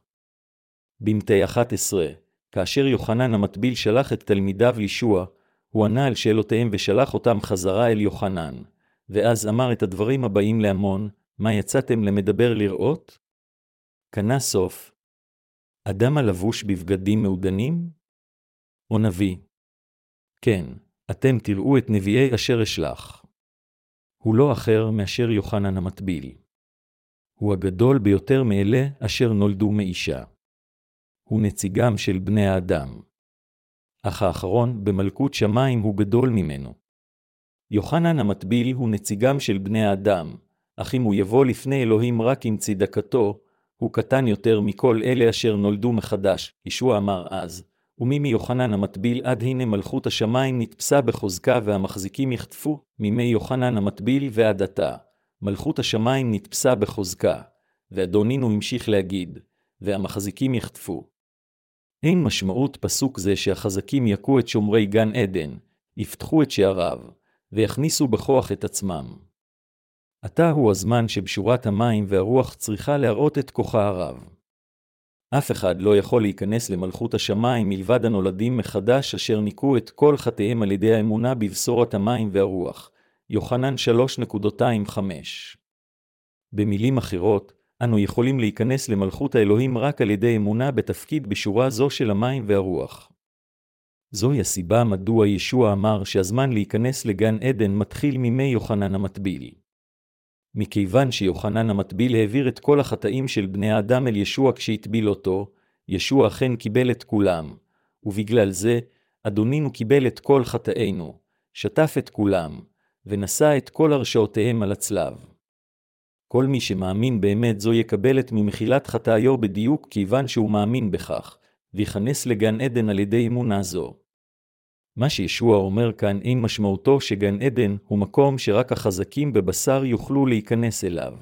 במתי אחת עשרה, כאשר יוחנן המטביל שלח את תלמידיו לישוע, הוא ענה על שאלותיהם ושלח אותם חזרה אל יוחנן, ואז אמר את הדברים הבאים להמון, מה יצאתם למדבר לראות? קנה סוף. אדם הלבוש בבגדים מעודנים? או נביא? כן, אתם תראו את נביאי אשר אשלח. הוא לא אחר מאשר יוחנן המטביל. הוא הגדול ביותר מאלה אשר נולדו מאישה. הוא נציגם של בני האדם. אך האחרון במלכות שמיים הוא גדול ממנו. יוחנן המטביל הוא נציגם של בני האדם, אך אם הוא יבוא לפני אלוהים רק עם צדקתו, הוא קטן יותר מכל אלה אשר נולדו מחדש, ישוע אמר אז, ומי מיוחנן המטביל עד הנה מלכות השמיים נתפסה בחוזקה והמחזיקים יחטפו, מימי יוחנן המטביל ועד עתה, מלכות השמיים נתפסה בחוזקה, ואדונינו המשיך להגיד, והמחזיקים יחטפו. אין משמעות פסוק זה שהחזקים יקו את שומרי גן עדן, יפתחו את שעריו, ויכניסו בכוח את עצמם. עתה הוא הזמן שבשורת המים והרוח צריכה להראות את כוחה הרב. אף אחד לא יכול להיכנס למלכות השמיים מלבד הנולדים מחדש אשר ניקו את כל חטאיהם על ידי האמונה בבשורת המים והרוח. יוחנן שלוש עשרים וחמש. במילים אחרות, אנו יכולים להיכנס למלכות האלוהים רק על ידי אמונה בתפקיד בשורה זו של המים והרוח. זוהי הסיבה מדוע ישוע אמר שהזמן להיכנס לגן עדן מתחיל מימי יוחנן המטביל. מכיוון שיוחנן המטביל העביר את כל החטאים של בני האדם אל ישוע כשהטביל אותו, ישוע אכן קיבל את כולם, ובגלל זה, אדונינו קיבל את כל חטאינו, שטף את כולם, ונשא את כל הרשעותיהם על הצלב. כל מי שמאמין באמת זו יקבלת ממחילת חטאיו בדיוק כיוון שהוא מאמין בכך, ויכנס לגן עדן על ידי אמונה זו. מה שישוע אומר כאן אין משמעותו שגן עדן הוא מקום שרק החזקים בבשר יוכלו להיכנס אליו.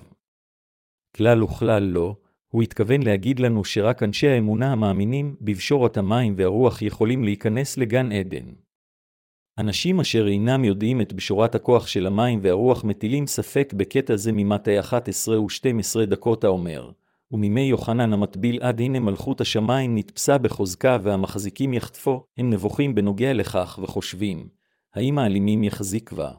כלל וכלל לא, הוא התכוון להגיד לנו שרק אנשי האמונה המאמינים בבשורת המים והרוח יכולים להיכנס לגן עדן. אנשים אשר אינם יודעים את בשורת הכוח של המים והרוח מטילים ספק בקטע זה ממתי אחת עשרה ושתים עשרה דקות האומר, ומימי יוחנן המטביל עד הנה מלכות השמיים נתפסה בחוזקה והמחזיקים יחטפו, הם נבוכים בנוגע לכך וחושבים, האם האלימים יחזיק בה?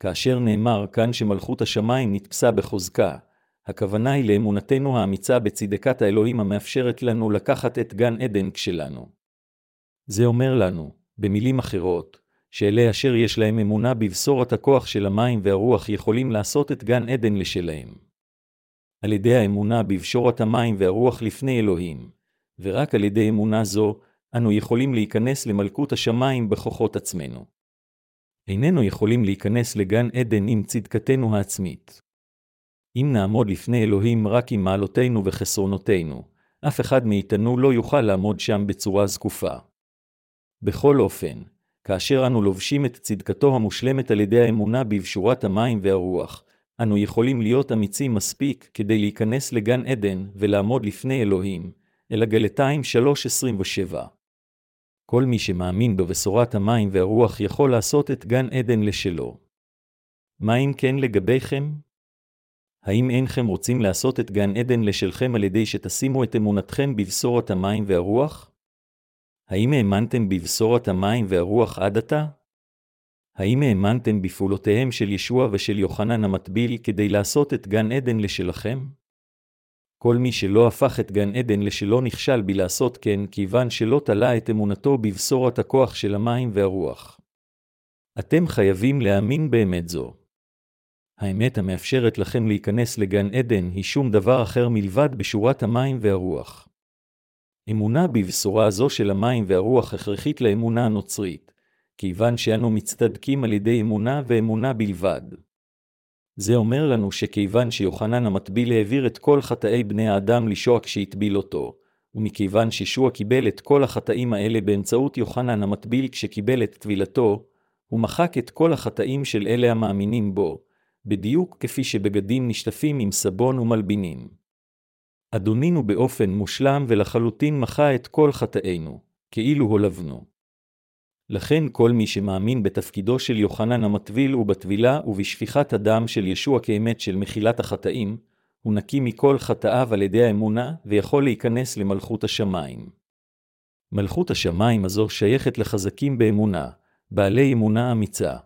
כאשר נאמר כאן שמלכות השמיים נתפסה בחוזקה, הכוונה היא לאמונתנו האמיצה בצדקת האלוהים המאפשרת לנו לקחת את גן עדן כשלנו. זה אומר לנו, במילים אחרות, שאלה אשר יש להם אמונה בבשורת הכוח של המים והרוח יכולים לעשות את גן עדן לשלהם. על ידי האמונה בבשורת המים והרוח לפני אלוהים, ורק על ידי אמונה זו, אנו יכולים להיכנס למלכות השמיים בכוחות עצמנו. איננו יכולים להיכנס לגן עדן עם צדקתנו העצמית. אם נעמוד לפני אלוהים רק עם מעלותינו וחסרונותינו, אף אחד מאיתנו לא יוכל לעמוד שם בצורה זקופה. בכל אופן, כאשר אנו לובשים את צדקתו המושלמת על ידי האמונה בבשורת המים והרוח, אנו יכולים להיות אמיצים מספיק כדי להיכנס לגן עדן ולעמוד לפני אלוהים, אל הגלתיים שלוש עשרים ושבע. כל מי שמאמין בבשורת המים והרוח יכול לעשות את גן עדן לשלו. מה אם כן לגביכם? האם אינכם רוצים לעשות את גן עדן לשלכם על ידי שתשימו את אמונתכם בבשורת המים והרוח? האם האמנתם בבשורת המים והרוח עד עתה? האם האמנתם בפעולותיהם של ישוע ושל יוחנן המטביל כדי לעשות את גן עדן לשלכם? כל מי שלא הפך את גן עדן לשלו נכשל בלעשות כן כיוון שלא תלה את אמונתו בבשורת הכוח של המים והרוח. אתם חייבים להאמין באמת זו. האמת המאפשרת לכם להיכנס לגן עדן היא שום דבר אחר מלבד בשורת המים והרוח. אמונה בבשורה הזו של המים והרוח הכרחית לאמונה הנוצרית. כיוון שאנו מצטדקים על ידי אמונה ואמונה בלבד. זה אומר לנו שכיוון שיוחנן המטביל העביר את כל חטאי בני האדם לישוע כשהטביל אותו, ומכיוון שישוע קיבל את כל החטאים האלה באמצעות יוחנן המטביל כשקיבל את טבילתו, הוא מחק את כל החטאים של אלה המאמינים בו, בדיוק כפי שבגדים נשטפים עם סבון ומלבינים. אדונינו באופן מושלם ולחלוטין מחה את כל חטאינו, כאילו הולבנו. לכן כל מי שמאמין בתפקידו של יוחנן המטביל ובטבילה ובשפיכת הדם של ישוע כאמת של מחילת החטאים, הוא נקי מכל חטאיו על ידי האמונה ויכול להיכנס למלכות השמיים. מלכות השמיים הזו שייכת לחזקים באמונה, בעלי אמונה אמיצה.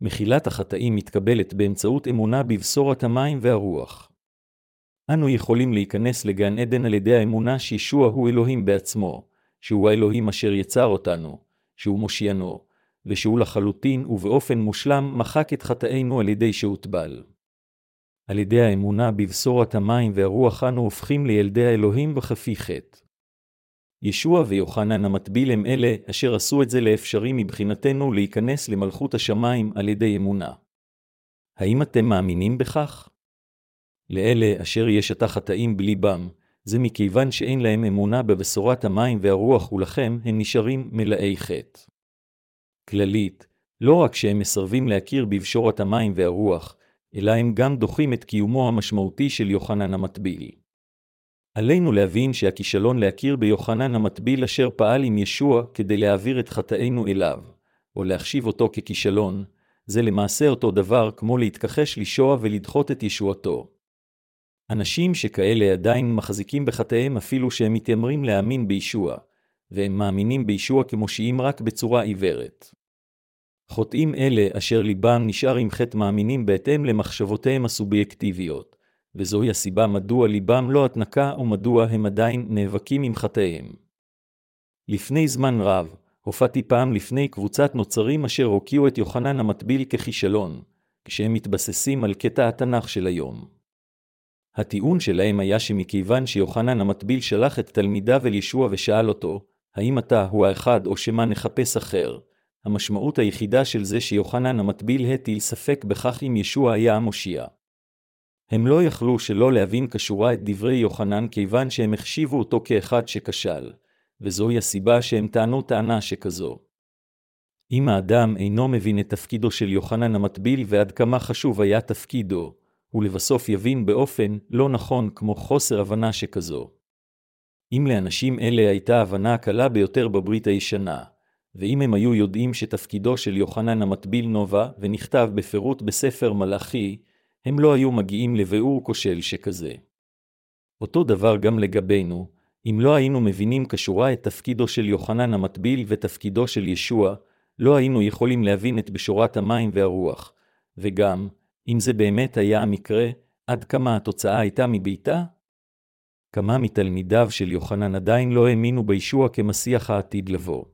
מחילת החטאים מתקבלת באמצעות אמונה בבשורת המים והרוח. אנו יכולים להיכנס לגן עדן על ידי האמונה שישוע הוא אלוהים בעצמו, שהוא האלוהים אשר יצר אותנו. שהוא מושיענו, ושהוא לחלוטין ובאופן מושלם מחק את חטאינו על ידי שהוטבל. על ידי האמונה בבשורת המים והרוח אנו הופכים לילדי האלוהים בחפי חטא. ישוע ויוחנן המטביל הם אלה אשר עשו את זה לאפשרי מבחינתנו להיכנס למלכות השמיים על ידי אמונה. האם אתם מאמינים בכך? לאלה אשר יש את החטאים בליבם, זה מכיוון שאין להם אמונה בבשורת המים והרוח ולכם הם נשארים מלאי חטא. כללית, לא רק שהם מסרבים להכיר בבשורת המים והרוח, אלא הם גם דוחים את קיומו המשמעותי של יוחנן המטביל. עלינו להבין שהכישלון להכיר ביוחנן המטביל אשר פעל עם ישוע כדי להעביר את חטאינו אליו, או להחשיב אותו ככישלון, זה למעשה אותו דבר כמו להתכחש לישוע ולדחות את ישועתו. אנשים שכאלה עדיין מחזיקים בחטאיהם אפילו שהם מתיימרים להאמין בישוע, והם מאמינים בישוע כמושיעים רק בצורה עיוורת. חוטאים אלה אשר ליבם נשאר עם חטא מאמינים בהתאם למחשבותיהם הסובייקטיביות, וזוהי הסיבה מדוע ליבם לא התנקה או מדוע הם עדיין נאבקים עם חטאיהם. לפני זמן רב, הופעתי פעם לפני קבוצת נוצרים אשר הוקיעו את יוחנן המטביל ככישלון, כשהם מתבססים על קטע התנ"ך של היום. הטיעון שלהם היה שמכיוון שיוחנן המטביל שלח את תלמידיו אל ישוע ושאל אותו, האם אתה הוא האחד או שמה נחפש אחר? המשמעות היחידה של זה שיוחנן המטביל הטיל ספק בכך אם ישוע היה המושיע. הם לא יכלו שלא להבין כשורה את דברי יוחנן כיוון שהם החשיבו אותו כאחד שכשל, וזוהי הסיבה שהם טענו טענה שכזו. אם האדם אינו מבין את תפקידו של יוחנן המטביל ועד כמה חשוב היה תפקידו, ולבסוף יבין באופן לא נכון כמו חוסר הבנה שכזו. אם לאנשים אלה הייתה הבנה הקלה ביותר בברית הישנה, ואם הם היו יודעים שתפקידו של יוחנן המטביל נובע ונכתב בפירוט בספר מלאכי, הם לא היו מגיעים לביאור כושל שכזה. אותו דבר גם לגבינו, אם לא היינו מבינים כשורה את תפקידו של יוחנן המטביל ותפקידו של ישוע, לא היינו יכולים להבין את בשורת המים והרוח, וגם, אם זה באמת היה המקרה, עד כמה התוצאה הייתה מביתה? כמה מתלמידיו של יוחנן עדיין לא האמינו בישוע כמשיח העתיד לבוא.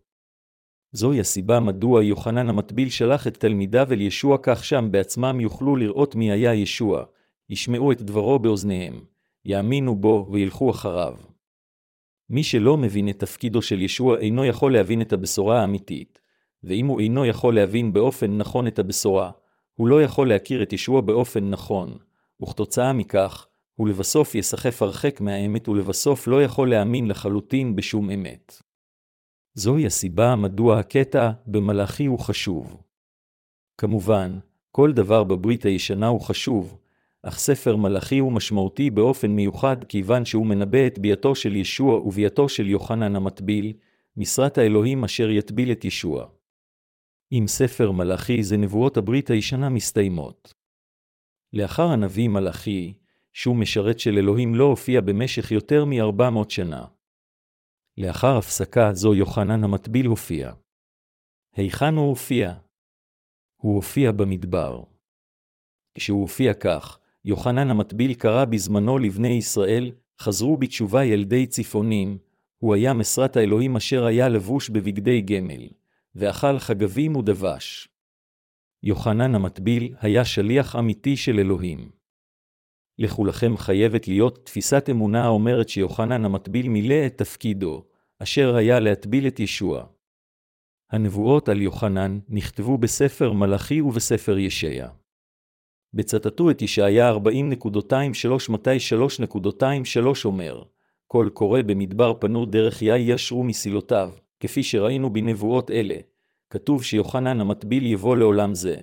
זוהי הסיבה מדוע יוחנן המטביל שלח את תלמידיו אל ישוע כך שם בעצמם יוכלו לראות מי היה ישוע, ישמעו את דברו באוזניהם, יאמינו בו וילכו אחריו. מי שלא מבין את תפקידו של ישוע אינו יכול להבין את הבשורה האמיתית, ואם הוא אינו יכול להבין באופן נכון את הבשורה, הוא לא יכול להכיר את ישוע באופן נכון, וכתוצאה מכך, הוא לבסוף יסחף הרחק מהאמת ולבסוף לא יכול להאמין לחלוטין בשום אמת. זוהי הסיבה מדוע הקטע במלאכי הוא חשוב. כמובן, כל דבר בברית הישנה הוא חשוב, אך ספר מלאכי הוא משמעותי באופן מיוחד כיוון שהוא מנבא את ביאתו של ישוע וביאתו של יוחנן המטביל, משרת האלוהים אשר יטביל את ישוע. עם ספר מלאכי זה נבואות הברית הישנה מסתיימות. לאחר הנביא מלאכי, שום משרת של אלוהים לא הופיע במשך יותר מ-ארבע מאות שנה. לאחר הפסקה זו יוחנן המטביל הופיע. היכן הוא הופיע? הוא הופיע במדבר. כשהוא הופיע כך, יוחנן המטביל קרא בזמנו לבני ישראל, חזרו בתשובה ילדי ציפונים, הוא היה משרת האלוהים אשר היה לבוש בבגדי גמל. ואכל חגבים ודבש. יוחנן המטביל היה שליח אמיתי של אלוהים. לכולכם חייבת להיות תפיסת אמונה האומרת שיוחנן המטביל מילא את תפקידו, אשר היה להטביל את ישוע. הנבואות על יוחנן נכתבו בספר מלאכי ובספר ישעיה. בצטטו את ישעיה ארבעים שלוש מתי שלוש שלוש אומר, כל קורא במדבר פנו דרך יאי ישרו מסילותיו, כפי שראינו בנבואות אלה, כתוב שיוחנן המטביל יבוא לעולם זה,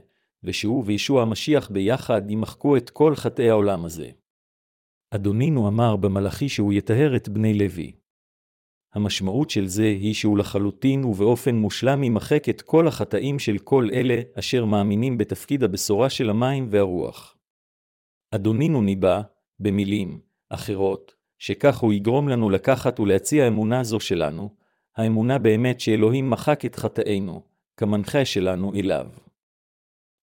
ושהוא וישוע המשיח ביחד ימחקו את כל חטאי העולם הזה. אדונינו אמר במלאכי שהוא יטהר את בני לוי. המשמעות של זה היא שהוא לחלוטין ובאופן מושלם ימחק את כל החטאים של כל אלה אשר מאמינים בתפקיד הבשורה של המים והרוח. אדונינו ניבא, במילים אחרות, שכך הוא יגרום לנו לקחת ולהציע אמונה זו שלנו, האמונה באמת שאלוהים מחק את חטאינו, כמנחה שלנו אליו.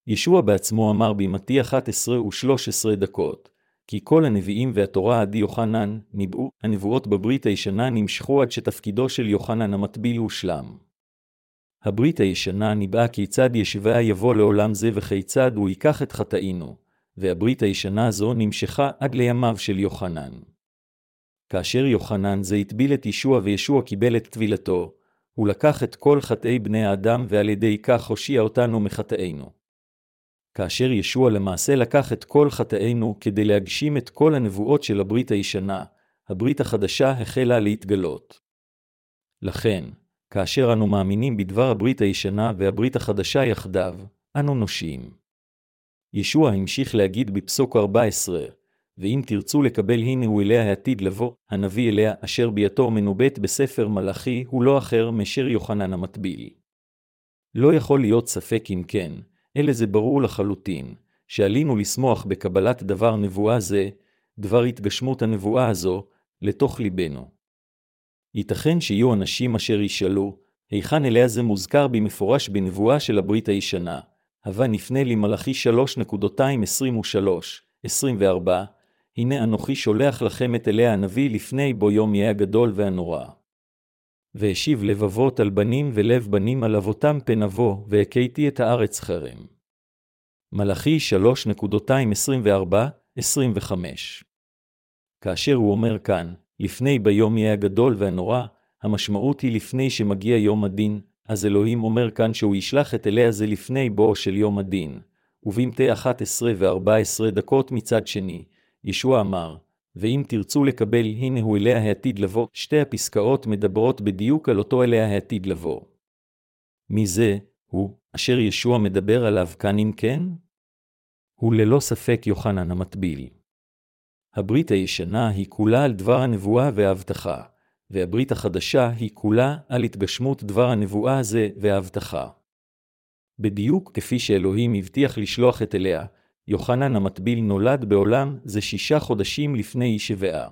ישוע בעצמו אמר במתי אחת עשרה ושלוש עשרה דקות, כי כל הנביאים והתורה עד יוחנן ניבאו, הנבואות בברית הישנה נמשכו עד שתפקידו של יוחנן המטביל הושלם. הברית הישנה ניבאה כיצד ישוע יבוא לעולם זה וכיצד הוא ייקח את חטאינו, והברית הישנה הזו נמשכה עד לימיו של יוחנן. כאשר יוחנן זה הטביל את ישוע וישוע קיבל את טבילתו, הוא לקח את כל חטאי בני האדם ועל ידי כך הושיע אותנו מחטאינו. כאשר ישוע למעשה לקח את כל חטאינו כדי להגשים את כל הנבואות של הברית הישנה, הברית החדשה החלה להתגלות. לכן, כאשר אנו מאמינים בדבר הברית הישנה והברית החדשה יחדיו, אנו נושעים. ישוע המשיך להגיד בפסוק ארבע עשרה, ואם תרצו לקבל הנה הוא אליה העתיד לבוא, הנביא אליה אשר ביאתו מנובט בספר מלאכי הוא לא אחר מאשר יוחנן המטביל. לא יכול להיות ספק אם כן, אלא זה ברור לחלוטין, שעלינו לשמוח בקבלת דבר נבואה זה, דבר התגשמות הנבואה הזו, לתוך ליבנו. ייתכן שיהיו אנשים אשר ישאלו, היכן אליה זה מוזכר במפורש בנבואה של הברית הישנה, הווה נפנה למלאכי שלוש עשרים ושלוש עשרים וארבע, הנה אנוכי שולח לכם את אליה הנביא לפני בו יום יהיה הגדול והנורא. והשיב לבבות על בנים ולב בנים על אבותם פן אבוא, והכיתי את הארץ חרם. מלאכי שלוש עשרים וארבע עשרים וחמש. כאשר הוא אומר כאן, לפני ביום יהיה הגדול והנורא, המשמעות היא לפני שמגיע יום הדין, אז אלוהים אומר כאן שהוא ישלח את אליה זה לפני בואו של יום הדין. ובמתי אחת עשרה וארבע עשרה דקות מצד שני, ישוע אמר, ואם תרצו לקבל, הנה הוא אליה העתיד לבוא. שתי הפסקאות מדברות בדיוק על אותו אליה העתיד לבוא. מי זה, הוא, אשר ישוע מדבר עליו כאן אם כן? הוא ללא ספק יוחנן המטביל. הברית הישנה היא כולה על דבר הנבואה וההבטחה, והברית החדשה היא כולה על התגשמות דבר הנבואה הזה וההבטחה. בדיוק כפי שאלוהים הבטיח לשלוח את אליה, יוחנן המטביל נולד בעולם זה שישה חודשים לפני שבעה.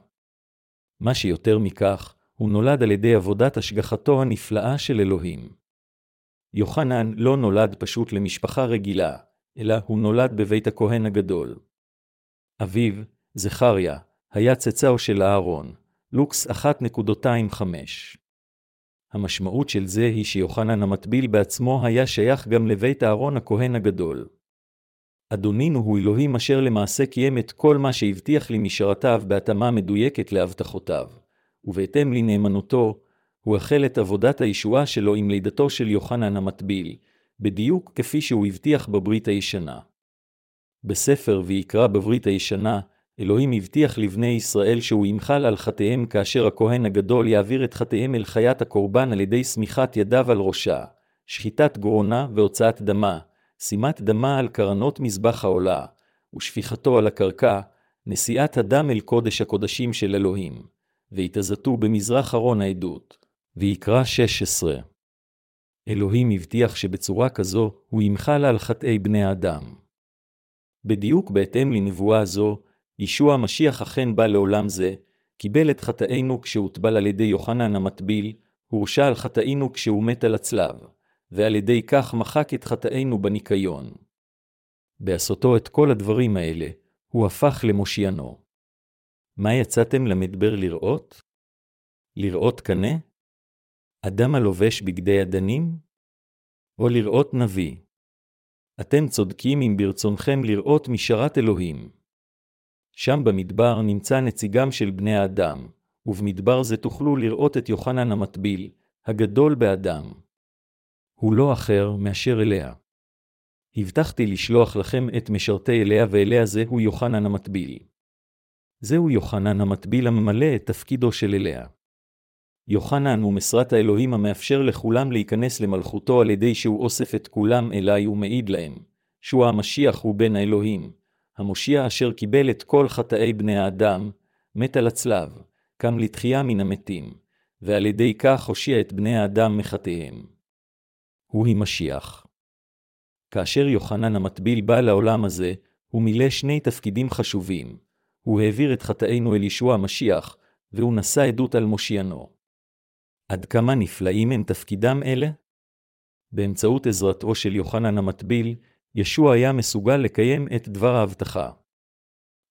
מה שיותר מכך, הוא נולד על ידי עבודת השגחתו הנפלאה של אלוהים. יוחנן לא נולד פשוט למשפחה רגילה, אלא הוא נולד בבית הכהן הגדול. אביו, זכריה, היה צאצאו של אהרון, לוקס אחת נקודה חמש. המשמעות של זה היא שיוחנן המטביל בעצמו היה שייך גם לבית אהרון הכהן הגדול. אדונינו הוא אלוהים אשר למעשה קיים את כל מה שהבטיח למשרתיו בהתאמה מדויקת להבטחותיו, ובהתאם לנאמנותו, הוא החל את עבודת הישועה שלו עם לידתו של יוחנן המטביל, בדיוק כפי שהוא הבטיח בברית הישנה. בספר ויקרא בברית הישנה, אלוהים הבטיח לבני ישראל שהוא ימחל על חטאיהם כאשר הכהן הגדול יעביר את חטאיהם אל חיית הקורבן על ידי סמיכת ידיו על ראשה, שחיטת גרונה והוצאת דמה, שימת דמה על קרנות מזבח העולה, ושפיכתו על הקרקע, נשיאת הדם אל קודש הקודשים של אלוהים, והתעזתו במזרח ארון העדות. ויקרא שש עשרה. אלוהים הבטיח שבצורה כזו הוא ימחל על חטאי בני האדם. בדיוק בהתאם לנבואה זו, ישוע המשיח אכן בא לעולם זה, קיבל את חטאינו כשהוטבל על ידי יוחנן המטביל, הורשע על חטאינו כשהוא מת על הצלב, ועל ידי כך מחק את חטאינו בניקיון. בעשותו את כל הדברים האלה, הוא הפך למושיענו. מה יצאתם למדבר לראות? לראות קנה? אדם הלובש בגדי אדנים? או לראות נביא? אתם צודקים אם ברצונכם לראות משרת אלוהים. שם במדבר נמצא נציגם של בני האדם, ובמדבר זה תוכלו לראות את יוחנן המטביל, הגדול באדם. הוא לא אחר מאשר אליה. הבטחתי לשלוח לכם את משרתי אליה, ואליה זה הוא יוחנן המטביל. זהו יוחנן המטביל הממלא את תפקידו של אליה. יוחנן הוא משרת האלוהים המאפשר לכולם להיכנס למלכותו על ידי שהוא אוסף את כולם אליי ומעיד להם, שהוא המשיח הוא בן האלוהים, המושיע אשר קיבל את כל חטאי בני האדם, מת על הצלב, קם לתחייה מן המתים, ועל ידי כך הושיע את בני האדם מחטאיהם. הוא המשיח. כאשר יוחנן המטביל בא לעולם הזה, הוא מילא שני תפקידים חשובים. הוא העביר את חטאינו אל ישוע המשיח, והוא נשא עדות על מושיענו. עד כמה נפלאים הם תפקידם אלה? באמצעות עזרתו של יוחנן המטביל, ישוע היה מסוגל לקיים את דבר ההבטחה.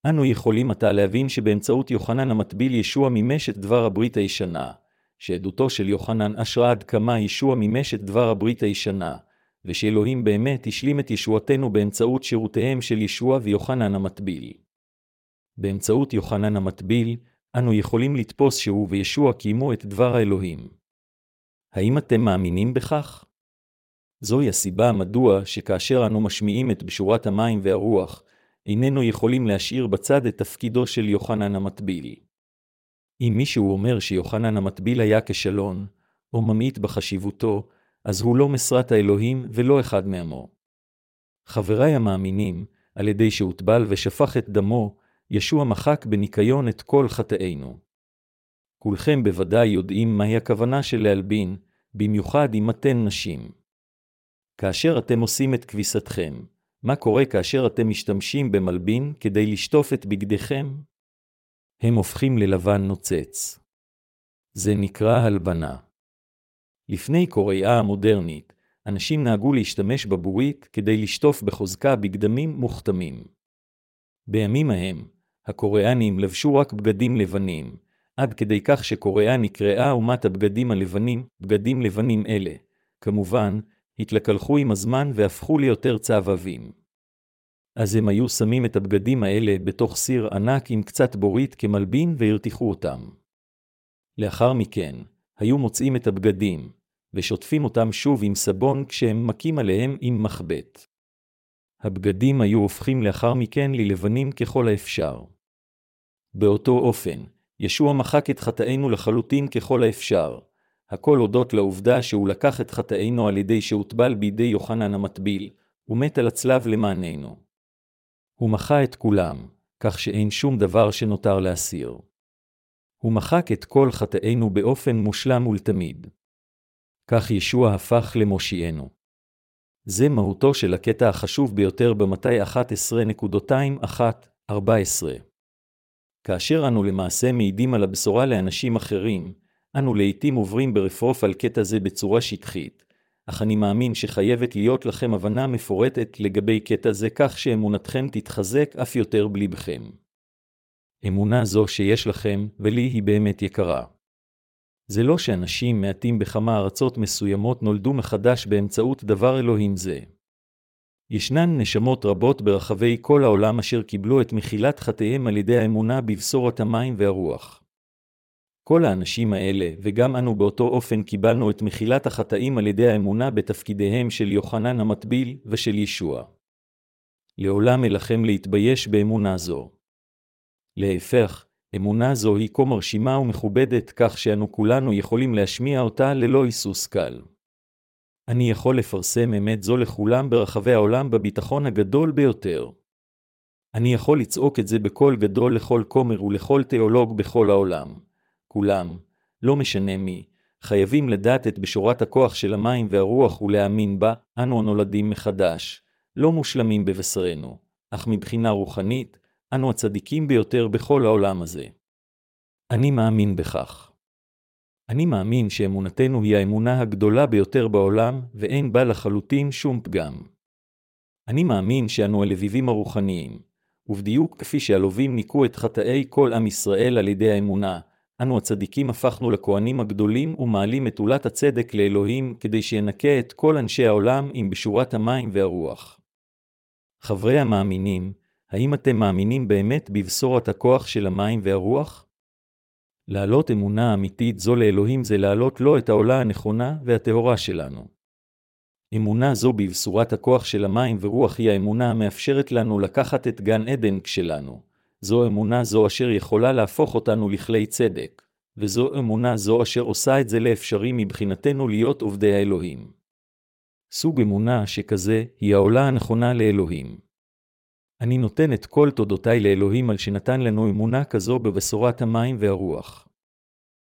אנו יכולים עתה להבין שבאמצעות יוחנן המטביל ישוע מימש את דבר הברית הישנה. שעדותו של יוחנן אשרה עד כמה ישוע מימש את דבר הברית הישנה, ושאלוהים באמת השלים את ישועתנו באמצעות שירותיהם של ישוע ויוחנן המטביל. באמצעות יוחנן המטביל, אנו יכולים לתפוס שהוא וישוע קיימו את דבר האלוהים. האם אתם מאמינים בכך? זוהי הסיבה מדוע שכאשר אנו משמיעים את בשורת המים והרוח, איננו יכולים להשאיר בצד את תפקידו של יוחנן המטביל. אם מישהו אומר שיוחנן המטביל היה כשלון, או ממעיט בחשיבותו, אז הוא לא משרת האלוהים ולא אחד מעמו. חבריי המאמינים, על ידי שהוטבל ושפך את דמו, ישוע מחק בניקיון את כל חטאינו. כולכם בוודאי יודעים מהי הכוונה של להלבין, במיוחד אם אתן נשים. כאשר אתם עושים את כביסתכם, מה קורה כאשר אתם משתמשים במלבין כדי לשטוף את בגדיכם? הם הופכים ללבן נוצץ. זה נקרא הלבנה. לפני קוריאה המודרנית, אנשים נהגו להשתמש בבורית כדי לשטוף בחוזקה בגדמים מוכתמים. בימים ההם, הקוריאנים לבשו רק בגדים לבנים, עד כדי כך שקוריאה נקראה אומת הבגדים הלבנים, בגדים לבנים אלה. כמובן, התלקלחו עם הזמן והפכו ליותר צהבהבים. אז הם היו שמים את הבגדים האלה בתוך סיר ענק עם קצת בורית כמלבין והרתיחו אותם. לאחר מכן, היו מוצאים את הבגדים, ושוטפים אותם שוב עם סבון כשהם מכים עליהם עם מחבט. הבגדים היו הופכים לאחר מכן ללבנים ככל האפשר. באותו אופן, ישוע מחק את חטאינו לחלוטין ככל האפשר, הכל הודות לעובדה שהוא לקח את חטאינו על ידי שהוטבל בידי יוחנן המטביל, ומת על הצלב למעננו. הוא מחה את כולם, כך שאין שום דבר שנותר להסיר. הוא מחק את כל חטאינו באופן מושלם ולתמיד. כך ישוע הפך למושיענו. זה מהותו של הקטע החשוב ביותר במתי אחת עשרה אחת עד ארבע עשרה. כאשר אנו למעשה מעידים על הבשורה לאנשים אחרים, אנו לעתים עוברים ברפרוף על קטע זה בצורה שטחית, אך אני מאמין שחייבת להיות לכם הבנה מפורטת לגבי קטע זה כך שאמונתכם תתחזק אף יותר בליבכם. אמונה זו שיש לכם ולי היא באמת יקרה. זה לא שאנשים מעטים בכמה ארצות מסוימות נולדו מחדש באמצעות דבר אלוהים זה. ישנן נשמות רבות ברחבי כל העולם אשר קיבלו את מחילת חטאיהם על ידי האמונה בבשורת המים והרוח. כל האנשים האלה וגם אנו באותו אופן קיבלנו את מחילת החטאים על ידי האמונה בתפקידיהם של יוחנן המטביל ושל ישוע. לעולם אליכם להתבייש באמונה זו. להפך, אמונה זו היא כה מרשימה ומכובדת כך שאנו כולנו יכולים להשמיע אותה ללא היסוס קל. אני יכול לפרסם אמת זו לכולם ברחבי העולם בביטחון הגדול ביותר. אני יכול לצעוק את זה בקול גדול לכל כומר ולכל תיאולוג בכל העולם. כולם, לא משנה מי, חייבים לדעת את בשורת הכוח של המים והרוח ולהאמין בה. אנו נולדים מחדש, לא מושלמים בבשרנו, אך מבחינה רוחנית, אנו הצדיקים ביותר בכל העולם הזה. אני מאמין בכך. אני מאמין שאמונתנו היא האמונה הגדולה ביותר בעולם, ואין בה לחלוטין שום פגם. אני מאמין שאנו הלביבים הרוחניים, ובדיוק כפי שהלווים ניקו את חטאי כל עם ישראל על ידי האמונה, אנו הצדיקים הפכנו לכהנים הגדולים ומעלים את עולת הצדק לאלוהים כדי שינקה את כל אנשי העולם עם בשורת המים והרוח. חברי המאמינים, האם אתם מאמינים באמת בבשורת הכוח של המים והרוח? לעלות אמונה אמיתית זו לאלוהים זה לעלות לו את העולה הנכונה והטהורה שלנו. אמונה זו בבשורת הכוח של המים ורוח היא האמונה המאפשרת לנו לקחת את גן עדן שלנו. זו אמונה זו אשר יכולה להפוך אותנו לכלי צדק, וזו אמונה זו אשר עושה את זה לאפשרי מבחינתנו להיות עובדי האלוהים. סוג אמונה שכזה היא העולה הנכונה לאלוהים. אני נותן את כל תודותיי לאלוהים על שנתן לנו אמונה כזו בבשורת המים והרוח.